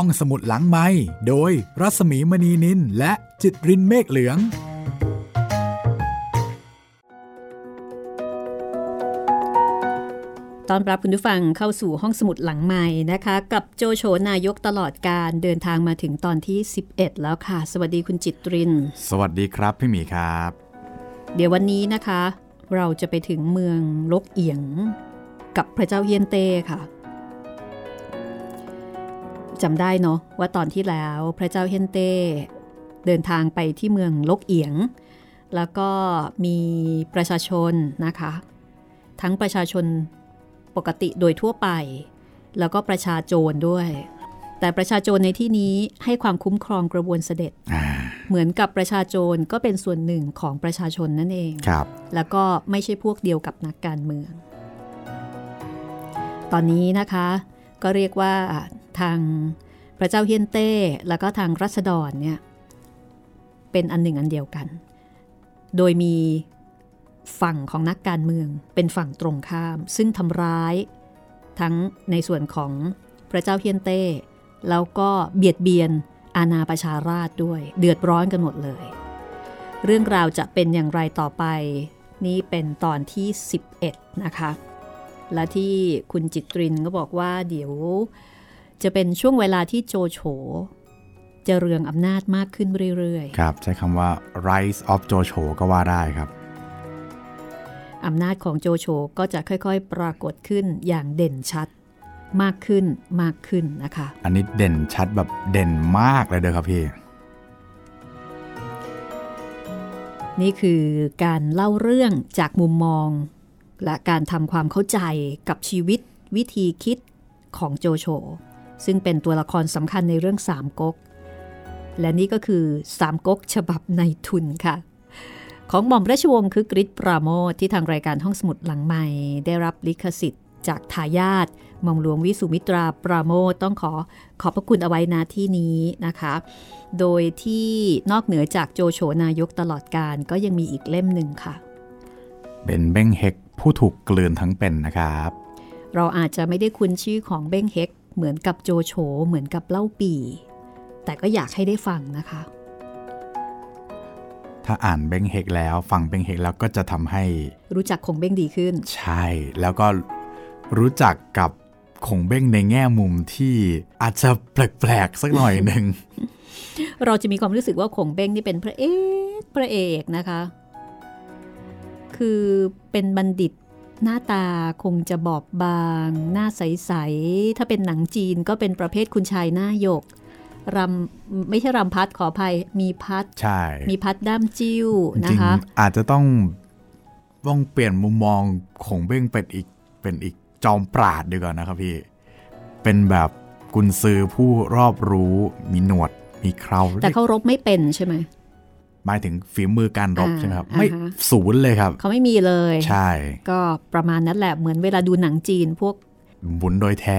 ห้องสมุดหลังไมค์โดยรัสมีมณีนินและจิตรินเมฆเหลืองตอนรับคุณผู้ฟังเข้าสู่ห้องสมุดหลังไมค์นะคะกับโจโฉนายกตลอดการเดินทางมาถึงตอนที่11แล้วค่ะสวัสดีคุณจิตรินสวัสดีครับพี่หมีครับเดี๋ยววันนี้นะคะเราจะไปถึงเมืองลกเอียงกับพระเจ้าเยียนเต้ค่ะจำได้เนาะว่าตอนที่แล้วพระเจ้าเฮียนเต้เดินทางไปที่เมืองลกเอียงแล้วก็มีประชาชนนะคะทั้งประชาชนปกติโดยทั่วไปแล้วก็ประชาโจรด้วยแต่ประชาโจรในที่นี้ให้ความคุ้มครองกระบวนเสด็จเหมือนกับประชาโจรก็เป็นส่วนหนึ่งของประชาชนนั่นเองแล้วก็ไม่ใช่พวกเดียวกับนักการเมืองตอนนี้นะคะก็เรียกว่าทางพระเจ้าเฮียนเต้แล้วก็ทางราษฎรเนี่ยเป็นอันหนึ่งอันเดียวกันโดยมีฝั่งของนักการเมืองเป็นฝั่งตรงข้ามซึ่งทำร้ายทั้งในส่วนของพระเจ้าเฮียนเต้แล้วก็เบียดเบียนอาณาประชาราษฎร์ด้วยเดือดร้อนกันหมดเลยเรื่องราวจะเป็นอย่างไรต่อไปนี่เป็นตอนที่11นะคะและที่คุณจิตรินก็บอกว่าเดี๋ยวจะเป็นช่วงเวลาที่โจโฉจะเรืองอำนาจมากขึ้นเรื่อยๆครับใช้คำว่า Rise of โจโฉก็ว่าได้ครับอำนาจของโจโฉก็จะค่อยๆปรากฏขึ้นอย่างเด่นชัดมากขึ้นมากขึ้นนะคะอันนี้เด่นชัดแบบเด่นมากเลยเด้อครับพี่นี่คือการเล่าเรื่องจากมุมมองและการทำความเข้าใจกับชีวิตวิธีคิดของโจโฉซึ่งเป็นตัวละครสำคัญในเรื่องสามก๊กและนี่ก็คือสามก๊กฉบับในทุนค่ะของหม่อมราชวงศ์คึกฤทธิ์ปราโมทที่ทางรายการห้องสมุดหลังไมค์ได้รับลิขสิทธิ์จากทายาทหม่อมหลวงวิสุมิตราปราโมทต้องขอบพระคุณเอาไว้ณที่นี้นะคะโดยที่นอกเหนือจากโจโฉนายกตลอดการก็ยังมีอีกเล่มหนึ่งค่ะเป็นเบ้งเฮกผู้ถูกกลืนทั้งเป็นนะครับเราอาจจะไม่ได้คุ้นชื่อของเบ้งเฮกเหมือนกับโจโฉเหมือนกับเล่าปี่แต่ก็อยากให้ได้ฟังนะคะถ้าอ่านเบ้งเฮกแล้วฟังเบ้งเฮกแล้วก็จะทำให้รู้จักคงเบ้งดีขึ้นใช่แล้วก็รู้จักกับคงเบ้งในแง่มุมที่อาจจะแปลกๆสักหน่อยนึง เราจะมีความรู้สึกว่าคงเบ้งนี่เป็นพระเอกนะคะคือเป็นบัณฑิตหน้าตาคงจะบอบบางหน้าใสๆถ้าเป็นหนังจีนก็เป็นประเภทคุณชายหน้าหยกรำไม่ใช่รำพัดขออภัยมีพัดใช่มีพัดด้ามจิ้วนะคะอาจจะต้องเปลี่ยนมุมมองของเบ้งเป็นอีกจอมปราดดีกว่านะครับพี่เป็นแบบกุนซือผู้รอบรู้มีหนวดมีเคราแต่เขารบไม่เป็นใช่ไหมหมายถึงฝีมือการรบใช่ไหมครับไม่ศูนย์เลยครับเขาไม่มีเลยใช่ก็ประมาณนั้นแหละเหมือนเวลาดูหนังจีนพวกบุญโดยแท้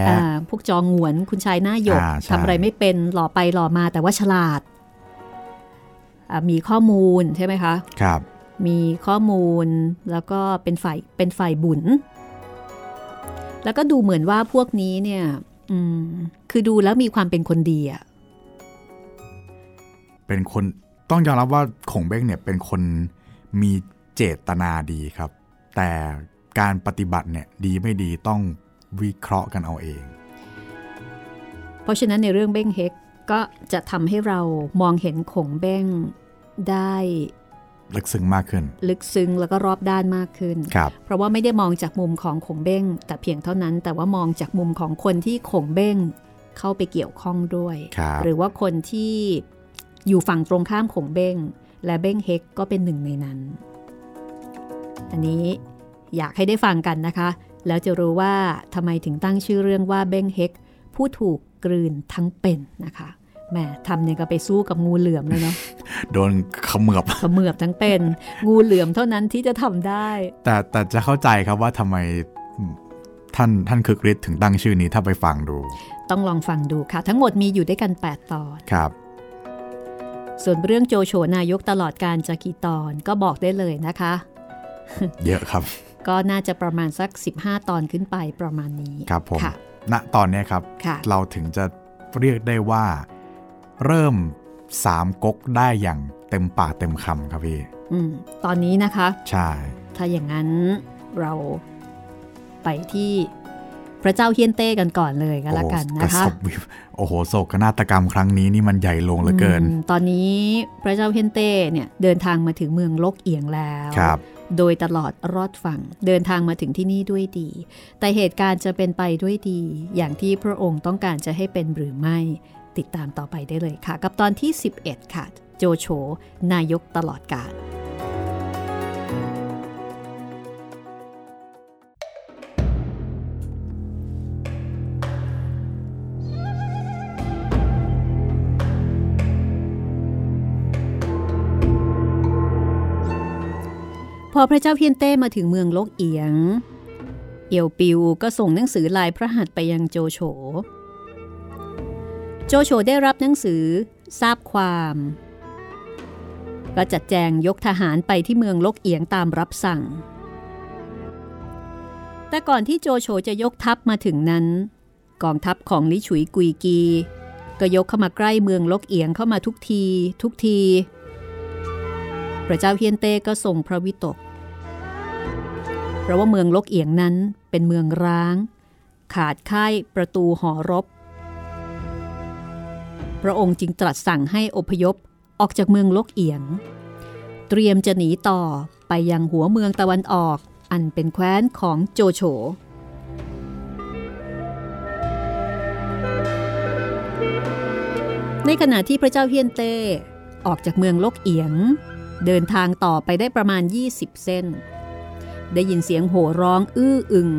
พวกจองหวนคุณชายหน้าหยกทำอะไรไม่เป็นหล่อไปหล่อมาแต่ว่าฉลาดมีข้อมูลใช่ไหมคะครับมีข้อมูลแล้วก็เป็นฝ่ายบุญแล้วก็ดูเหมือนว่าพวกนี้เนี่ยคือดูแล้วมีความเป็นคนดีอ่ะเป็นคนต้องยอมรับว่าคงเบ้งเนี่ยเป็นคนมีเจตนาดีครับแต่การปฏิบัติเนี่ยดีไม่ดีต้องวิเคราะห์กันเอาเองเพราะฉะนั้นในเรื่องเบ้งเฮกก็จะทำให้เรามองเห็นคงเบ้งได้ลึกซึ้งมากขึ้นลึกซึ้งแล้วก็รอบด้านมากขึ้นเพราะว่าไม่ได้มองจากมุมของคงเบ้งแต่เพียงเท่านั้นแต่ว่ามองจากมุมของคนที่คงเบ้งเข้าไปเกี่ยวข้องด้วยหรือว่าคนที่อยู่ฝั่งตรงข้ามของเบ้งและเบ้งเฮกก็เป็นหนึ่งในนั้นอันนี้อยากให้ได้ฟังกันนะคะแล้วจะรู้ว่าทำไมถึงตั้งชื่อเรื่องว่าเบ้งเฮกผู้ถูกกลืนทั้งเป็นนะคะแหมทำเนี่ยก็ไปสู้กับงูเหลือมเลยเนาะโดนเขมือบทั้งเป็นงูเหลือมเท่านั้นที่จะทำได้แต่จะเข้าใจครับว่าทำไมท่านคึกฤทธิ์ถึงตั้งชื่อนี้ถ้าไปฟังดูต้องลองฟังดูค่ะทั้งหมดมีอยู่ด้วยกัน8ตอนครับส่วนเรื่องโจโฉนายกตลอดการจะกี่ตอนก็บอกได้เลยนะคะเยอะครับก็น่าจะประมาณสัก15ตอนขึ้นไปประมาณนี้ครับผมณตอนนี้ครับเราถึงจะ เรียกได้ว่าเริ่มสามก๊กได้อย่างเต็มปากเต็มคำครับพี่ตอนนี้นะคะใช่ถ้าอย่างนั้นเราไปที่พระเจ้าเฮียนเต้กันก่อนเลยก็แล้วกันนะคะโอ้โหโศกนาฏกรรมครั้งนี้นี่มันใหญ่ลงเหลือเกินตอนนี้พระเจ้าเฮียนเต้เนี่ยเดินทางมาถึงเมืองลกเอียงแล้วโดยตลอดรอดฝั่งเดินทางมาถึงที่นี่ด้วยดีแต่เหตุการณ์จะเป็นไปด้วยดีอย่างที่พระองค์ต้องการจะให้เป็นหรือไม่ติดตามต่อไปได้เลยค่ะกับตอนที่11ค่ะโจโฉนายกตลอดกาลพอพระเจ้าเฮียนเต้มาถึงเมืองลกเอียงเอียวปิวก็ส่งหนังสือลายพระหัตถ์ไปยังโจโฉโจโฉได้รับหนังสือทราบความก็จัดแจงยกทหารไปที่เมืองลกเอียงตามรับสั่งแต่ก่อนที่โจโฉจะยกทัพมาถึงนั้นกองทัพของลิฉุยกุยกีก็ยกเข้ามาใกล้เมืองลกเอียงเข้ามาทุกทีพระเจ้าเฮียนเต้ก็ทรงพระวิตกเพราะว่าเมืองลกเอียงนั้นเป็นเมืองร้างขาดค่ายประตูหอรบพระองค์จึงตรัสสั่งให้อพยพออกจากเมืองลกเอียงเตรียมจะหนีต่อไปยังหัวเมืองตะวันออกอันเป็นแคว้นของโจโฉในขณะที่พระเจ้าเฮียนเต้ออกจากเมืองลกเอียงเดินทางต่อไปได้ประมาณ20เส้นได้ยินเสียงโห่ร้องอื้ออึง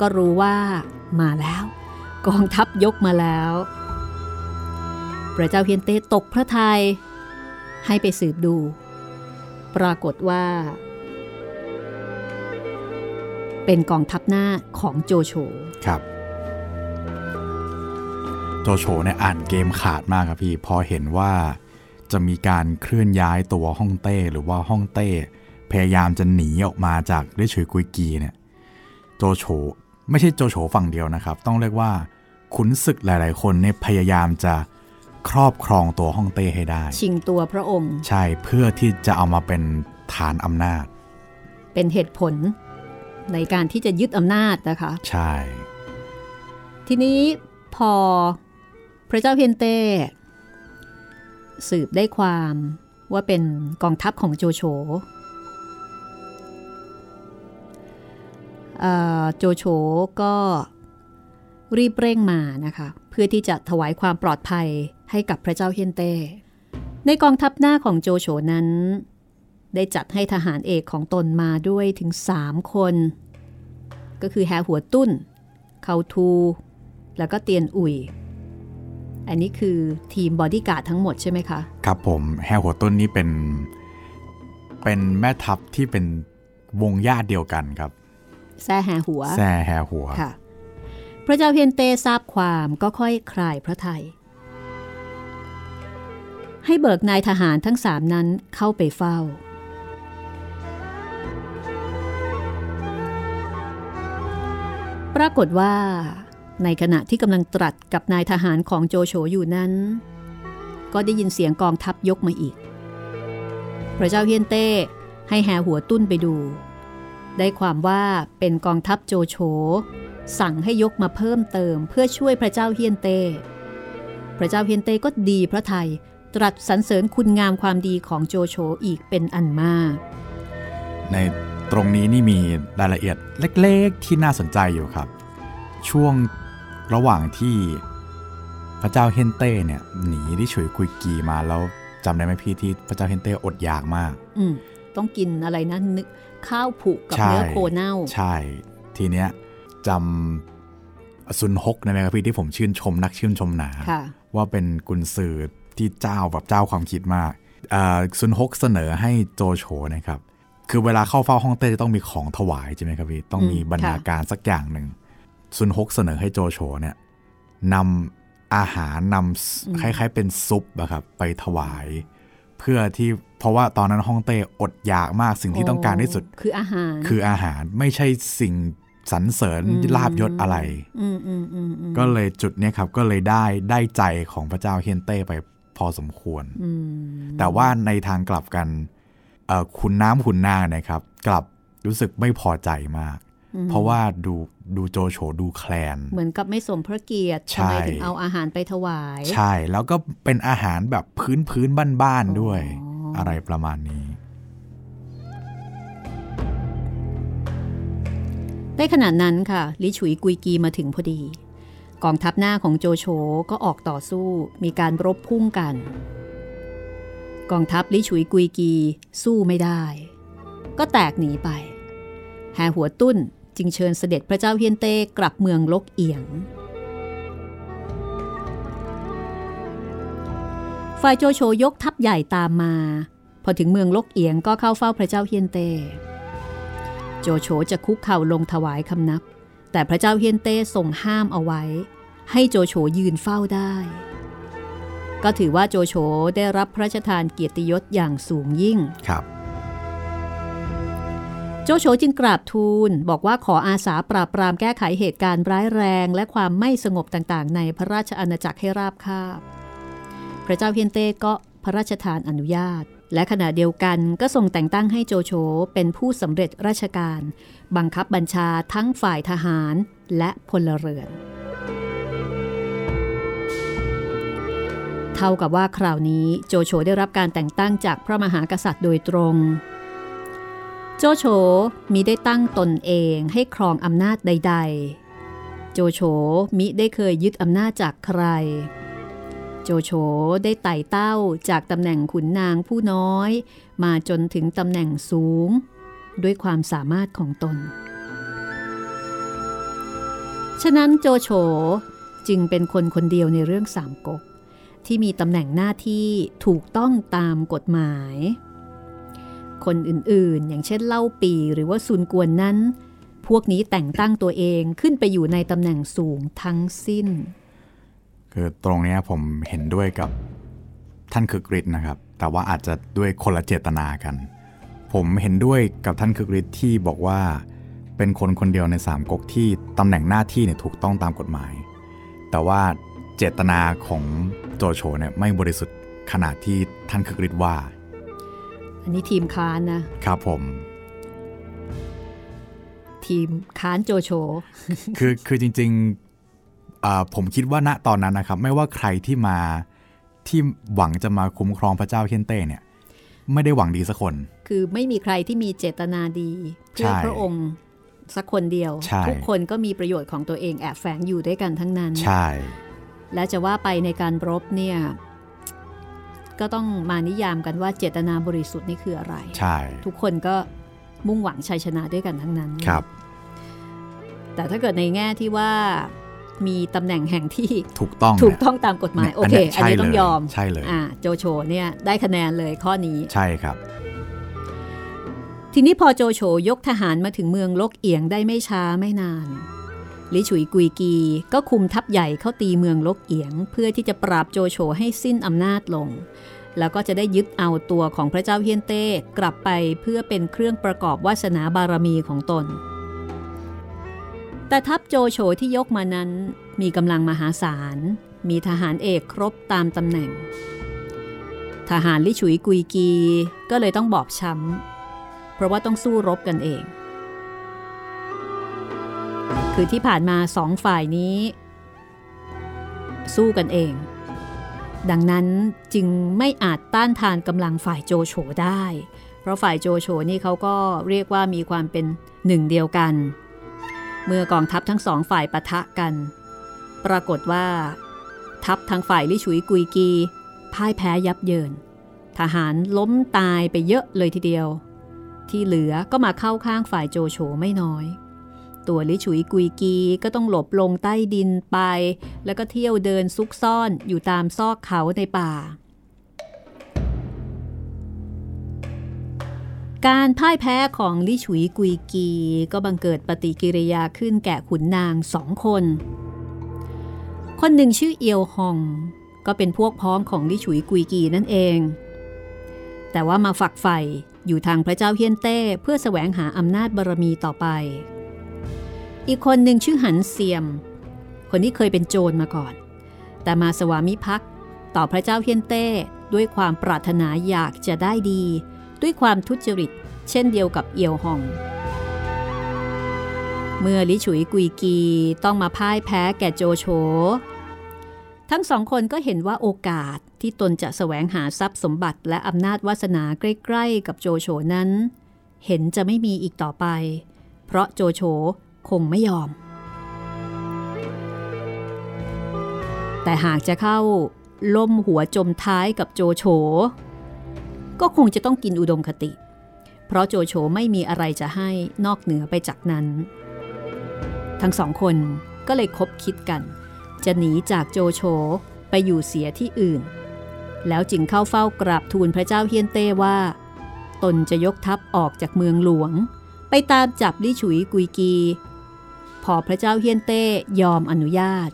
ก็รู้ว่ามาแล้วกองทัพยกมาแล้วพระเจ้าเฮียนเต้ตกพระทัยให้ไปสืบดูปรากฏว่าเป็นกองทัพหน้าของโจโฉครับโจโฉเนี่ยอ่านเกมขาดมากครับพี่พอเห็นว่าจะมีการเคลื่อนย้ายตัวฮ่องเต้หรือว่าฮ่องเต้พยายามจะหนีออกมาจากลิฉุยกุยกีเนี่ยโจโฉไม่ใช่โจโฉฝั่งเดียวนะครับต้องเรียกว่าขุนศึกหลายๆคนเนี่ยพยายามจะครอบครองตัวฮ่องเต้ให้ได้ชิงตัวพระองค์ใช่เพื่อที่จะเอามาเป็นฐานอำนาจเป็นเหตุผลในการที่จะยึดอำนาจนะคะใช่ทีนี้พอพระเจ้าเฮียนเต้สืบได้ความว่าเป็นกองทัพของโจโฉโจโฉก็รีบเร่งมานะคะเพื่อที่จะถวายความปลอดภัยให้กับพระเจ้าเฮียนเต้ในกองทัพหน้าของโจโฉนั้นได้จัดให้ทหารเอกของตนมาด้วยถึง3คนก็คือแฮหัวตุ้นเขาทูแล้วก็เตียนอุ่ยอันนี้คือทีมบอดี้การ์ดทั้งหมดใช่ไหมคะครับผมแฮหัวต้นนี่เป็นแม่ทัพที่เป็นวงญาติเดียวกันครับแซ่แฮหัวค่ะพระเจ้าเฮียนเต้ทราบความก็ค่อยคลายพระทัยให้เบิกนายทหารทั้ง3นั้นเข้าไปเฝ้าปรากฏว่าในขณะที่กำลังตรัสกับนายทหารของโจโฉอยู่นั้นก็ได้ยินเสียงกองทัพยกมาอีกพระเจ้าเฮียนเต้ให้แห่หัวตุ้นไปดูได้ความว่าเป็นกองทัพโจโฉสั่งให้ยกมาเพิ่มเติมเพื่อช่วยพระเจ้าเฮียนเต้พระเจ้าเฮียนเต้ก็ดีพระทัยตรัสสรรเสริญคุณงามความดีของโจโฉอีกเป็นอันมากในตรงนี้นี่มีรายละเอียดเล็กๆที่น่าสนใจอยู่ครับช่วงระหว่างที่พระเจ้าเฮียนเต้เนี่ยหนีลิฉุยกุยกีมาแล้วจำได้ไหมพี่ที่พระเจ้าเฮียนเต้อดอยากมากต้องกินอะไรนะข้าวผุกับเนื้อโคเน่าใช่ทีเนี้ยจำซุนฮกได้ไหมครับพี่ที่ผมชื่นชมนักชื่นชมหนาว่าเป็นกุนซือที่เจ้าความคิดมากซุนฮกเสนอให้โจโฉนะครับคือเวลาเข้าเฝ้าฮ่องเต้จะต้องมีของถวายใช่ไหมครับพี่ต้องมีบรรณาการสักอย่างหนึ่งซุนฮกเสนอให้โจโฉเนี่ยนำอาหารนำคล้ายๆเป็นซุปอะครับไปถวายเพื่อที่เพราะว่าตอนนั้นฮ่องเต้อดอยากมากสิ่งที่ต้องการที่สุดคืออาหารไม่ใช่สิ่ง สรรเสริญลาภยศอะไรก็เลยจุดนี้ครับก็เลยได้ใจของพระเจ้าเฮียนเต้ไปพอสมควรแต่ว่าในทางกลับกันขุนน้ำขุนนางนะครับกลับรู้สึกไม่พอใจมากเพราะว่าดูโจโฉดูแคลนเหมือนกับไม่สมพระเกียรติทำไมถึงเอาอาหารไปถวายใช่แล้วก็เป็นอาหารแบบพื้นบ้านๆด้วยอะไรประมาณนี้ได้ขนาดนั้นค่ะลิฉุยกุยกีมาถึงพอดีกองทัพหน้าของโจโฉก็ออกต่อสู้มีการรบพุ่งกันกองทัพลิฉุยกุยกีสู้ไม่ได้ก็แตกหนีไปแห่หัวตุ้นจึงเชิญเสด็จพระเจ้าเฮียนเต้กลับเมืองลกเอียงฝ่ายโจโฉยกทัพใหญ่ตามมาพอถึงเมืองลกเอียงก็เข้าเฝ้าพระเจ้าเฮียนเต้โจโฉจะคุกเข่าลงถวายคำนับแต่พระเจ้าเฮียนเต้ทรงห้ามเอาไว้ให้โจโฉยืนเฝ้าได้ก็ถือว่าโจโฉได้รับพระราชทานเกียรติยศอย่างสูงยิ่งครับโจโฉจึงกราบทูลบอกว่าขออาสาปราบปรามแก้ไขเหตุการณ์ร้ายแรงและความไม่สงบต่างๆในพระราชอาณาจักรให้ราบคาบพระเจ้าเฮียนเต้ก็พระราชทานอนุญาตและขณะเดียวกันก็ทรงแต่งตั้งให้โจโฉเป็นผู้สำเร็จราชการบังคับบัญชาทั้งฝ่ายทหารและพลเรือนเท่ากับว่าคราวนี้โจโฉได้รับการแต่งตั้งจากพระมหากษัตริย์โดยตรงโจโฉมิได้ตั้งตนเองให้ครองอำนาจใดๆโจโฉมิได้เคยยึดอำนาจจากใครโจโฉได้ไต่เต้าจากตำแหน่งขุนนางผู้น้อยมาจนถึงตำแหน่งสูงด้วยความสามารถของตนฉะนั้นโจโฉจึงเป็นคนเดียวในเรื่องสามก๊กที่มีตำแหน่งหน้าที่ถูกต้องตามกฎหมายคนอื่นๆอย่างเช่นเล่าปีหรือว่าซุนกวนนั้นพวกนี้แต่งตั้งตัวเองขึ้นไปอยู่ในตำแหน่งสูงทั้งสิ้นคือตรงนี้ผมเห็นด้วยกับท่านคึกฤทธิ์นะครับแต่ว่าอาจจะด้วยคนละเจตนากันผมเห็นด้วยกับท่านคึกฤทธิ์ที่บอกว่าเป็นคนเดียวในสามก๊กที่ตำแหน่งหน้าที่เนี่ยถูกต้องตามกฎหมายแต่ว่าเจตนาของโจโฉเนี่ยไม่บริสุทธิ์ขนาดที่ท่านคึกฤทธิ์ว่าอันนี้ทีมค้านนะครับผมทีมค้านโจโฉคือจริงๆผมคิดว่าณตอนนั้นนะครับไม่ว่าใครที่มาที่หวังจะมาคุ้มครองพระเจ้าเฮียนเต้เนี่ยไม่ได้หวังดีสักคนคือไม่มีใครที่มีเจตนาดีเพื่อพระองค์สักคนเดียวทุกคนก็มีประโยชน์ของตัวเองแอบแฝงอยู่ด้วยกันทั้งนั้นใช่และจะว่าไปในการรบเนี่ยก็ต้องมานิยามกันว่าเจตนาบริสุทธิ์นี่คืออะไรใช่ทุกคนก็มุ่งหวังชัยชนะด้วยกันทั้งนั้นครับแต่ถ้าเกิดในแง่ที่ว่ามีตำแหน่งแห่งที่ถูกต้องตามกฎหมายโอเคอันนี้ต้องยอมใช่เลยโจโฉเนี่ยได้คะแนนเลยข้อนี้ใช่ครับทีนี้พอโจโฉยกทหารมาถึงเมืองลกเอียงได้ไม่ช้าไม่นานลิฉุยกุยกีก็คุมทัพใหญ่เข้าตีเมืองลกเอียงเพื่อที่จะปราบโจโฉให้สิ้นอำนาจลงแล้วก็จะได้ยึดเอาตัวของพระเจ้าเฮียนเต้กลับไปเพื่อเป็นเครื่องประกอบวาสนาบารมีของตนแต่ทัพโจโฉที่ยกมานั้นมีกำลังมหาศาลมีทหารเอกครบตามตำแหน่งทหารลิฉุยกุยกีก็เลยต้องบอบช้ำเพราะว่าต้องสู้รบกันเองคือที่ผ่านมาสองฝ่ายนี้สู้กันเองดังนั้นจึงไม่อาจต้านทานกำลังฝ่ายโจโฉได้เพราะฝ่ายโจโฉนี่เขาก็เรียกว่ามีความเป็นหนึ่งเดียวกันเมื่อกองทัพทั้งสองฝ่ายปะทะกันปรากฏว่าทัพทางฝ่ายลิฉุยกุยกีพ่ายแพ้ยับเยินทหารล้มตายไปเยอะเลยทีเดียวที่เหลือก็มาเข้าข้างฝ่ายโจโฉไม่น้อยตัวลิฉุยกุยกีก็ต้องหลบลงใต้ดินไปแล้วก็เที่ยวเดินซุกซ่อนอยู่ตามซอกเขาในป่าการพ่ายแพ้ของลิฉุยกุยกีก็บังเกิดปฏิกิริยาขึ้นแก่ขุนนางสองคนคนหนึ่งชื่อเอียวฮองก็เป็นพวกพ้องของลิฉุยกุยกีนั่นเองแต่ว่ามาฝักใฝ่อยู่ทางพระเจ้าเฮียนเต้เพื่อแสวงหาอำนาจบารมีต่อไป อีกคนหนึ่งชื่อหันเซียมคนที่เคยเป็นโจรมาก่อนแต่มาสวามิภักดิ์ต่อพระเจ้าเฮียนเต้ด้วยความปรารถนาอยากจะได้ดีด้วยความทุจริตเช่นเดียวกับเอียวหองเมื่อลิฉุยกุยกีต้องมาพ่ายแพ้แก่โจโฉทั้งสองคนก็เห็นว่าโอกาสที่ตนจะแสวงหาทรัพย์สมบัติและอำนาจวาสนาใกล้ๆกับโจโฉนั้นเห็นจะไม่มีอีกต่อไปเพราะโจโฉคงไม่ยอมแต่หากจะเข้าล่มหัวจมท้ายกับโจโฉก็คงจะต้องกินอุดมคติเพราะโจโฉไม่มีอะไรจะให้นอกเหนือไปจากนั้นทั้งสองคนก็เลยคบคิดกันจะหนีจากโจโฉไปอยู่เสียที่อื่นแล้วจึงเข้าเฝ้ากราบทูลพระเจ้าเฮียนเต้ว่าตนจะยกทัพออกจากเมืองหลวงไปตามจับลี่ฉุยกุยกีพอพระเจ้าเฮียนเต้ยอมอนุญาต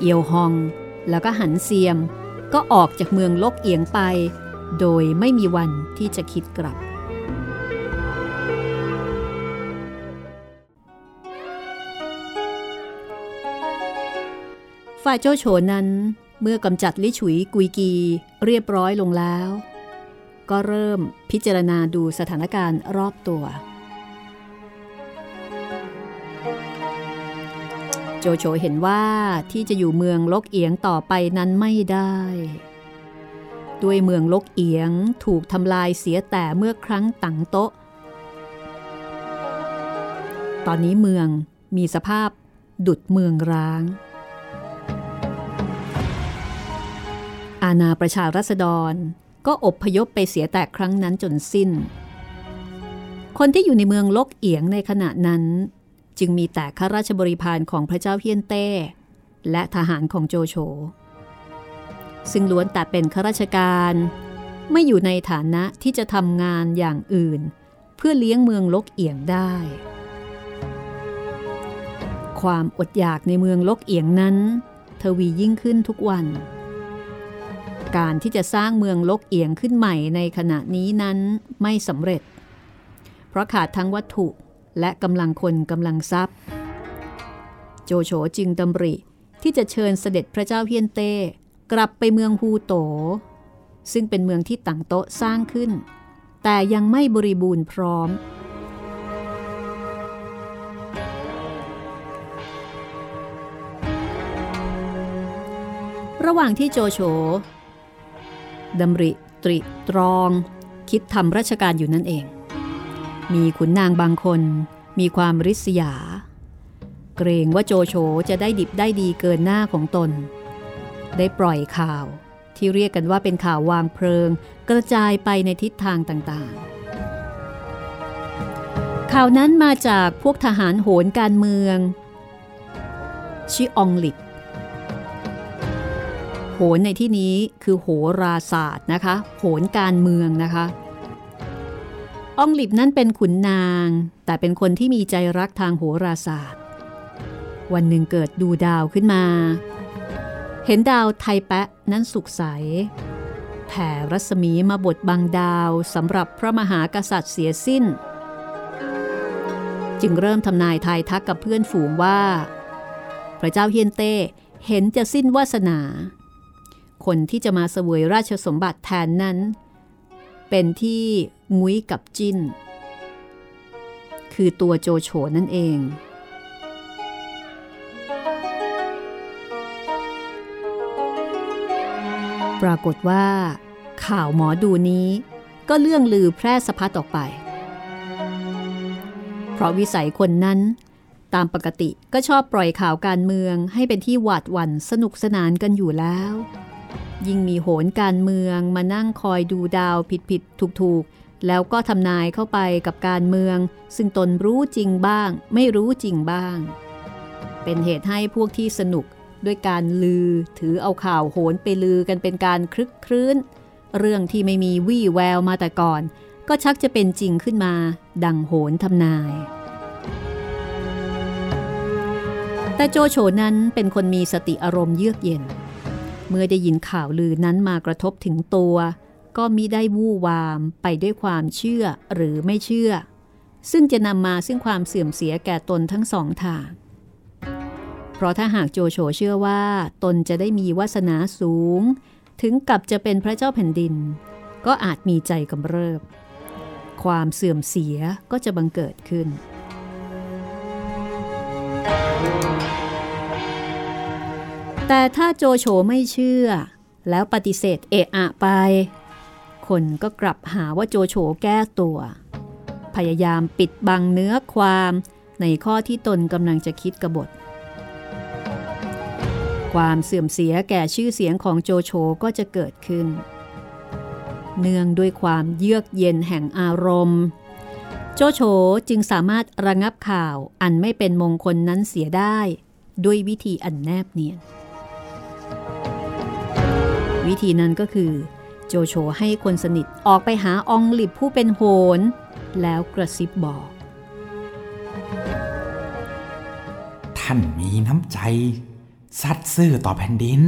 เอียวฮองแล้วก็หันเซียมก็ออกจากเมืองลกเอียงไปโดยไม่มีวันที่จะคิดกลับฝ่ายโจโฉนั้นเมื่อกำจัดลิฉุยกุยกีเรียบร้อยลงแล้วก็เริ่มพิจารณาดูสถานการณ์รอบตัวโจโฉเห็นว่าที่จะอยู่เมืองลกเอียงต่อไปนั้นไม่ได้ด้วยเมืองลกเอียงถูกทำลายเสียแต่เมื่อครั้งตังโต๊ะตอนนี้เมืองมีสภาพดุจเมืองร้างอาณาประชาราษฎรก็อบพยพไปเสียแต่ครั้งนั้นจนสิ้นคนที่อยู่ในเมืองลกเอียงในขณะนั้นจึงมีแต่ข้าราชบริพารของพระเจ้าเฮียนเต้และทหารของโจโฉซึ่งล้วนแต่เป็นข้าราชการไม่อยู่ในฐานะที่จะทำงานอย่างอื่นเพื่อเลี้ยงเมืองลกเอียงได้ความอดอยากในเมืองลกเอียงนั้นทวียิ่งขึ้นทุกวันการที่จะสร้างเมืองลกเอียงขึ้นใหม่ในขณะนี้นั้นไม่สำเร็จเพราะขาดทั้งวัตถุและกำลังคนกำลังทรัพย์โจโฉจึงดำริที่จะเชิญเสด็จพระเจ้าเฮียนเต้กลับไปเมืองฮูโตซึ่งเป็นเมืองที่ตังโต๊ะสร้างขึ้นแต่ยังไม่บริบูรณ์พร้อมระหว่างที่โจโฉดำริตริตรองคิดทำราชการอยู่นั่นเองมีขุนนางบางคนมีความริษยาเกรงว่าโจโฉจะได้ดิบได้ดีเกินหน้าของตนได้ปล่อยข่าวที่เรียกกันว่าเป็นข่าววางเพลิงกระจายไปในทิศทางต่างๆข่าวนั้นมาจากพวกทหารโหนการเมืองชิอองหลิกโหนในที่นี้คือโหราศาสตร์นะคะโหนการเมืองนะคะอองหลิบนั้นเป็นขุนนางแต่เป็นคนที่มีใจรักทางโหราศาสตร์วันหนึ่งเกิดดูดาวขึ้นมาเห็นดาวไทแปะนั้นสุกใสแผ่รัศมีมาบดบังดาวสำหรับพระมหากษัตริย์เสียสิ้นจึงเริ่มทำนายทายทักกับเพื่อนฝูงว่าพระเจ้าเฮียนเต้เห็นจะสิ้นวาสนาคนที่จะมาเสวยราชสมบัติแทนนั้นเป็นที่งุ้ยกับจิ้นคือตัวโจโฉนั่นเองปรากฏว่าข่าวหมอดูนี้ก็เรื่องลือแพร่สะพัดออกไปเพราะวิสัยคนนั้นตามปกติก็ชอบปล่อยข่าวการเมืองให้เป็นที่หวาดหวั่นสนุกสนานกันอยู่แล้วยิ่งมีโหนการเมืองมานั่งคอยดูดาวผิดๆถูกๆแล้วก็ทำนายเข้าไปกับการเมืองซึ่งตนรู้จริงบ้างไม่รู้จริงบ้างเป็นเหตุให้พวกที่สนุกด้วยการลือถือเอาข่าวโหนไปลือกันเป็นการคลึกครื้นเรื่องที่ไม่มีวี่แววมาแต่ก่อนก็ชักจะเป็นจริงขึ้นมาดังโหนทำนายแต่โจโฉนั้นเป็นคนมีสติอารมณ์เยือกเย็นเมื่อได้ยินข่าวลือนั้นมากระทบถึงตัวก็มิได้วู่วามไปด้วยความเชื่อหรือไม่เชื่อ ซึ่งจะนำมาซึ่งความเสื่อมเสียแก่ตนทั้งสองทางเพราะถ้าหากโจโฉเชื่อว่าตนจะได้มีวาสนาสูงถึงกับจะเป็นพระเจ้าแผ่นดินก็อาจมีใจกำเริบความเสื่อมเสียก็จะบังเกิดขึ้นแต่ถ้าโจโฉไม่เชื่อแล้วปฏิเสธเอะอะไปคนก็กลับหาว่าโจโฉแก้ตัวพยายามปิดบังเนื้อความในข้อที่ตนกำลังจะคิดกบฏความเสื่อมเสียแก่ชื่อเสียงของโจโฉก็จะเกิดขึ้นเนื่องด้วยความเยือกเย็นแห่งอารมณ์โจโฉจึงสามารถระงับข่าวอันไม่เป็นมงคลนั้นเสียได้ด้วยวิธีอันแนบเนียนวิธีนั้นก็คือโจโฉให้คนสนิทออกไปหาอองหลิบผู้เป็นโหรแล้วกระซิบบอกท่านมีน้ำใจสัตย์ซื่อต่อแผ่นดิน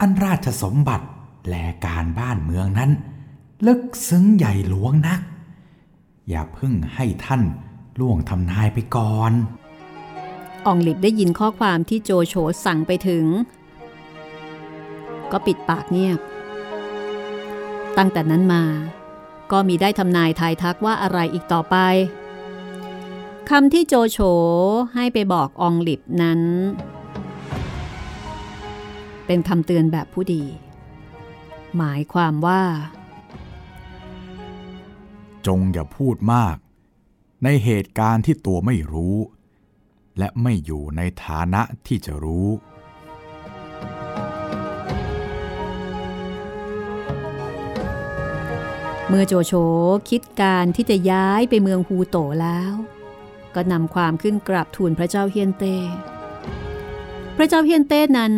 อันราชสมบัติและการบ้านเมืองนั้นลึกซึ้งใหญ่หลวงนักอย่าเพิ่งให้ท่านล่วงทำนายไปก่อนอองหลิบได้ยินข้อความที่โจโฉสั่งไปถึงก็ปิดปากเงียบตั้งแต่นั้นมาก็มีได้ทำนายทายทักว่าอะไรอีกต่อไปคำที่โจโฉให้ไปบอกอองหลิบนั้นเป็นคำเตือนแบบผู้ดีหมายความว่าจงอย่าพูดมากในเหตุการณ์ที่ตัวไม่รู้และไม่อยู่ในฐานะที่จะรู้เมื่อโจโฉคิดการที่จะย้ายไปเมืองฮูโตแล้วก็นำความขึ้นกราบทูลพระเจ้าเฮียนเต้พระเจ้าเฮียนเต้นั้น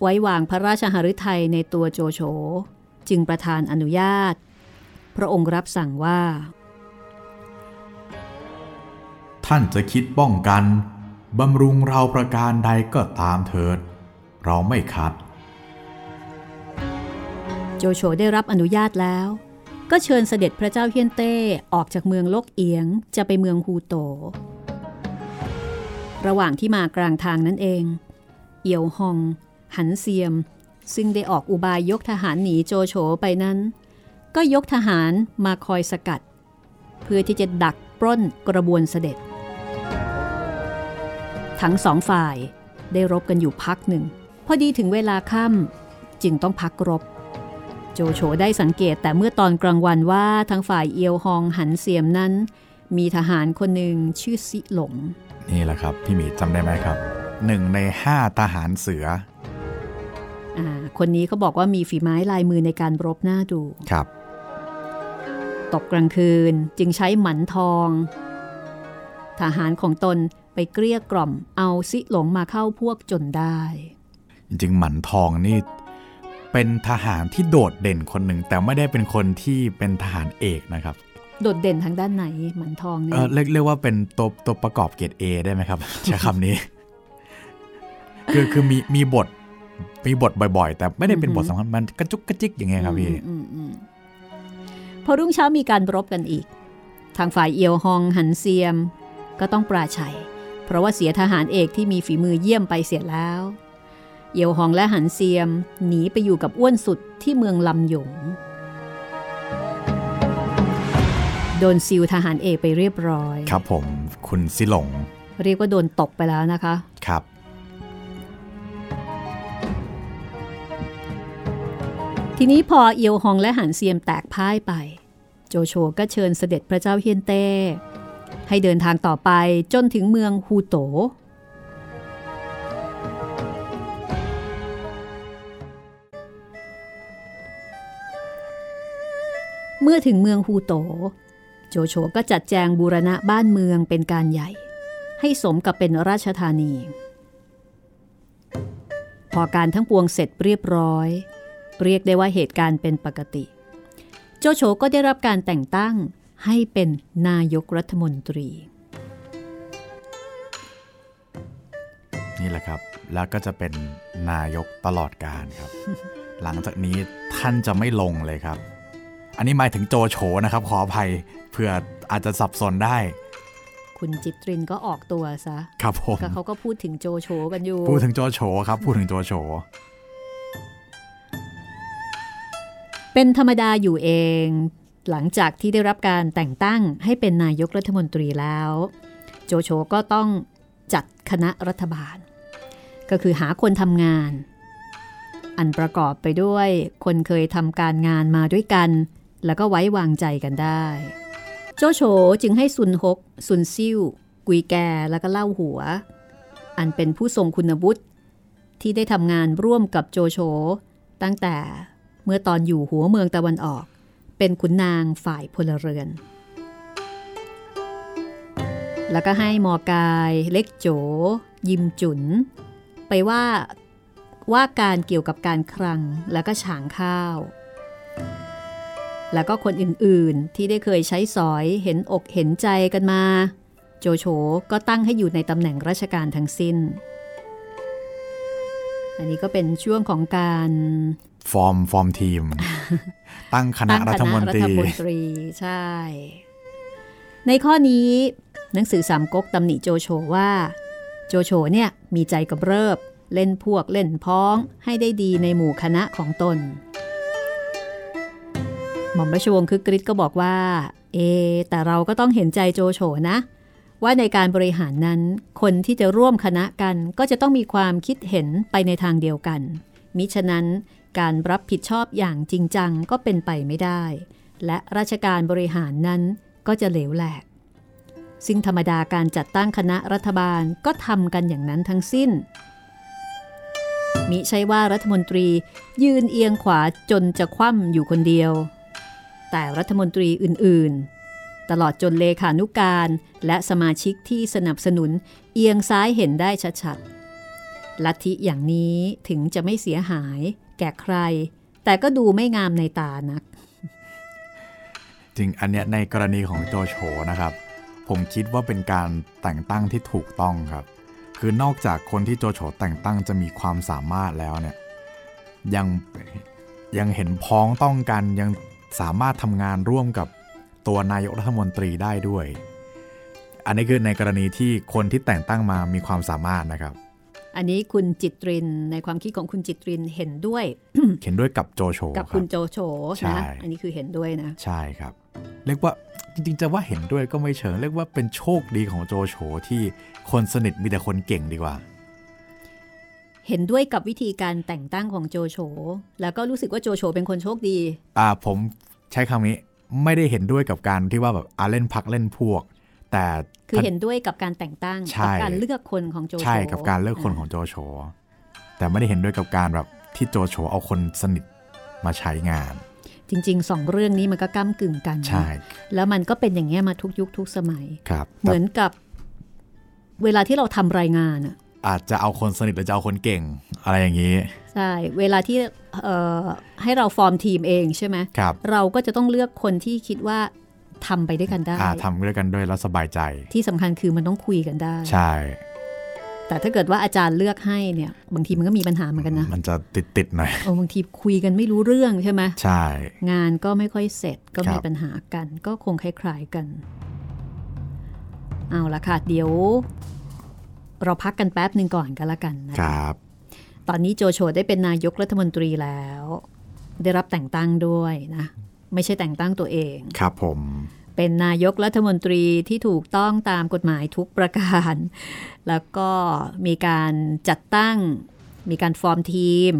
ไว้วางพระราชหฤทัยในตัวโจโฉจึงประทานอนุญาตพระองค์รับสั่งว่าท่านจะคิดป้องกันบำรุงเราประการใดก็ตามเถิดเราไม่ขัดโจโฉได้รับอนุญาตแล้วก็เชิญเสด็จพระเจ้าเฮียนเต้ออกจากเมืองลกเอียงจะไปเมืองฮูโตระหว่างที่มากลางทางนั่นเองเอียวฮองหันเซียมซึ่งได้ออกอุบายยกทหารหนีโจโฉไปนั้นก็ยกทหารมาคอยสกัดเพื่อที่จะดักปล้นกระบวนเสด็จทั้งสองฝ่ายได้รบกันอยู่พักหนึ่งพอดีถึงเวลาค่ำจึงต้องพักรบโจโฉได้สังเกตแต่เมื่อตอนกลางวันว่าทางฝ่ายเอียวฮองหันเสียมนั้นมีทหารคนหนึ่งชื่อซิหลงนี่แหละครับพี่หมีจำได้ไหมครับ1ใน5ทหารเสือคนนี้เขาบอกว่ามีฝีไม้ลายมือในการรบหน้าดูครับตกกลางคืนจึงใช้หมันทองทหารของตนไปเกลี้ยกล่อมเอาซิหลงมาเข้าพวกจนได้จริงๆหมันทองนี่เป็นทหารที่โดดเด่นคนหนึ่งแต่ไม่ได้เป็นคนที่เป็นทหารเอกนะครับโดดเด่นทางด้านไหนหมันทองเนี่ยเรียกว่าเป็นตัวประกอบเกรด A ได้ไหมครับ ใช้คำนี้ คือมีบทบ่อยๆแต่ไม่ได้เป็นบทสำคัญมันกระจุกกระจิกอย่างเงี้ยครับพี่พอรุ่งเช้ามีการรบกันอีกทางฝ่ายเอียวฮองหันเซียมก็ต้องปราชัยเพราะว่าเสียทหารเอกที่มีฝีมือเยี่ยมไปเสียแล้วเอียวฮองและหันเซียมหนีไปอยู่กับอ้วนสุดที่เมืองลำหยงโดนซิลทหารเอกไปเรียบร้อยครับผมคุณซิหลงเรียกว่าโดนตกไปแล้วนะคะครับทีนี้พอเอียวฮองและหันเซียมแตกพ่ายไปโจโฉก็เชิญเสด็จพระเจ้าเฮียนเต้ให้เดินทางต่อไปจนถึงเมืองฮูโตเมื่อถึงเมืองฮูโตโจโฉก็จัดแจงบูรณะบ้านเมืองเป็นการใหญ่ให้สมกับเป็นราชธานีพอการทั้งปวงเสร็จเรียบร้อยเรียกได้ว่าเหตุการณ์เป็นปกติโจโฉก็ได้รับการแต่งตั้งให้เป็นนายกรัฐมนตรีนี่แหละครับแล้วก็จะเป็นนายกตลอดกาลครับ หลังจากนี้ท่านจะไม่ลงเลยครับ อันนี้หมายถึงโจโฉนะครับขออภัยเพื่ออาจจะสับสนได้คุณจิตรินก็ออกตัวซะครับผมก็เขาก็พูดถึงโจโฉกันอยู่พูดถึงโจโฉครับพูดถึงโจโฉเป็นธรรมดาอยู่เองหลังจากที่ได้รับการแต่งตั้งให้เป็นนายกรัฐมนตรีแล้วโจโฉก็ต้องจัดคณะรัฐบาลก็คือหาคนทำงานอันประกอบไปด้วยคนเคยทำการงานมาด้วยกันแล้วก็ไว้วางใจกันได้โจโฉจึงให้ซุนฮกซุนซิ่วกุยแกแล้วก็เล่าหัวอันเป็นผู้ทรงคุณวุฒิที่ได้ทำงานร่วมกับโจโฉตั้งแต่เมื่อตอนอยู่หัวเมืองตะวันออกเป็นขุนนางฝ่ายพลเรือนแล้วก็ให้มอกายเล็กโจยิมจุนไปว่าการเกี่ยวกับการคลังแล้วก็ฉางข้าวแล้วก็คนอื่นๆที่ได้เคยใช้สอยเห็นอกเห็นใจกันมาโจโฉก็ตั้งให้อยู่ในตำแหน่งราชการทั้งสิ้นอันนี้ก็เป็นช่วงของการฟอร์มทีม ตั้งคณะรัฐมนตรีใช่ในข้อนี้หนังสือสามก๊กตำหนิโจโฉว่าโจโฉเนี่ยมีใจกำเริบเล่นพวกเล่นพ้องให้ได้ดีในหมู่คณะของตนหม่อมราชวงศ์คึกฤทธิ์ก็บอกว่าแต่เราก็ต้องเห็นใจโจโฉนะว่าในการบริหารนั้นคนที่จะร่วมคณะกันก็จะต้องมีความคิดเห็นไปในทางเดียวกันมิฉะนั้นการรับผิดชอบอย่างจริงจังก็เป็นไปไม่ได้และราชการบริหารนั้นก็จะเหลวแหลกซึ่งธรรมดาการจัดตั้งคณะรัฐบาลก็ทำกันอย่างนั้นทั้งสิ้นมิใช่ว่ารัฐมนตรียืนเอียงขวาจนจะคว่ำอยู่คนเดียวแต่รัฐมนตรีอื่นๆตลอดจนเลขานุการและสมาชิกที่สนับสนุนเอียงซ้ายเห็นได้ชัดๆลัทธิอย่างนี้ถึงจะไม่เสียหายแก่ใครแต่ก็ดูไม่งามในตานักจริงอันเนี้ยในกรณีของโจโฉนะครับผมคิดว่าเป็นการแต่งตั้งที่ถูกต้องครับคือนอกจากคนที่โจโฉแต่งตั้งจะมีความสามารถแล้วเนี่ยยังเห็นพ้องต้องกันยังสามารถทำงานร่วมกับตัวนายกรัฐมนตรีได้ด้วยอันนี้คือในกรณีที่คนที่แต่งตั้งมามีความสามารถนะครับอันนี้คุณจิตรินในความคิดของคุณจิตรินเห็นด้วย เห็นด้วยกับโจโฉกับคุณโจโฉนะอันนี้คือเห็นด้วยนะใช่ครับเรียกว่าจริงๆจะว่าเห็นด้วยก็ไม่เชิงเรียกว่าเป็นโชคดีของโจโฉที่คนสนิทมีแต่คนเก่งดีกว่าเห็นด้วยกับวิธีการแต่งตั้งของโจโฉแล้วก็รู้สึกว่าโจโฉเป็นคนโชคดีผมใช้คำนี้ไม่ได้เห็นด้วยกับการที่ว่าแบบเล่นพรรคเล่นพวกแต่คือเห็นด้วยกับการแต่งตั้งกับการเลือกคนของโจโฉใช่กับการเลือกคนของโจโฉแต่ไม่ได้เห็นด้วยกับการแบบที่โจโฉเอาคนสนิทมาใช้งานจริงๆสองเรื่องนี้มันก็ก้ำกึ่งกันใช่แล้วมันก็เป็นอย่างเงี้ยมาทุกยุคทุกสมัยเหมือนกับเวลาที่เราทำรายงานอาจจะเอาคนสนิทหรือจะเอาคนเก่งอะไรอย่างนี้ใช่เวลาที่ให้เราฟอร์มทีมเองใช่ไหมเราก็จะต้องเลือกคนที่คิดว่าทำไปด้วยกันได้ทำด้วยกันด้วยแล้วสบายใจที่สำคัญคือมันต้องคุยกันได้ใช่แต่ถ้าเกิดว่าอาจารย์เลือกให้เนี่ยบางทีมันก็มีปัญหาเหมือนกันนะมันจะติดหน่อยบางทีคุยกันไม่รู้เรื่องใช่ไหมใช่งานก็ไม่ค่อยเสร็จก็มีปัญหากันก็คงคล้ายๆกันเอาละค่ะเดี๋ยวเราพักกันแป๊บนึงก่อนก็แล้วกันนะครับตอนนี้โจโฉได้เป็นนายกรัฐมนตรีแล้วได้รับแต่งตั้งด้วยนะไม่ใช่แต่งตั้งตัวเองครับผมเป็นนายกรัฐมนตรีที่ถูกต้องตามกฎหมายทุกประการแล้วก็มีการจัดตั้งมีการฟอร์มทีม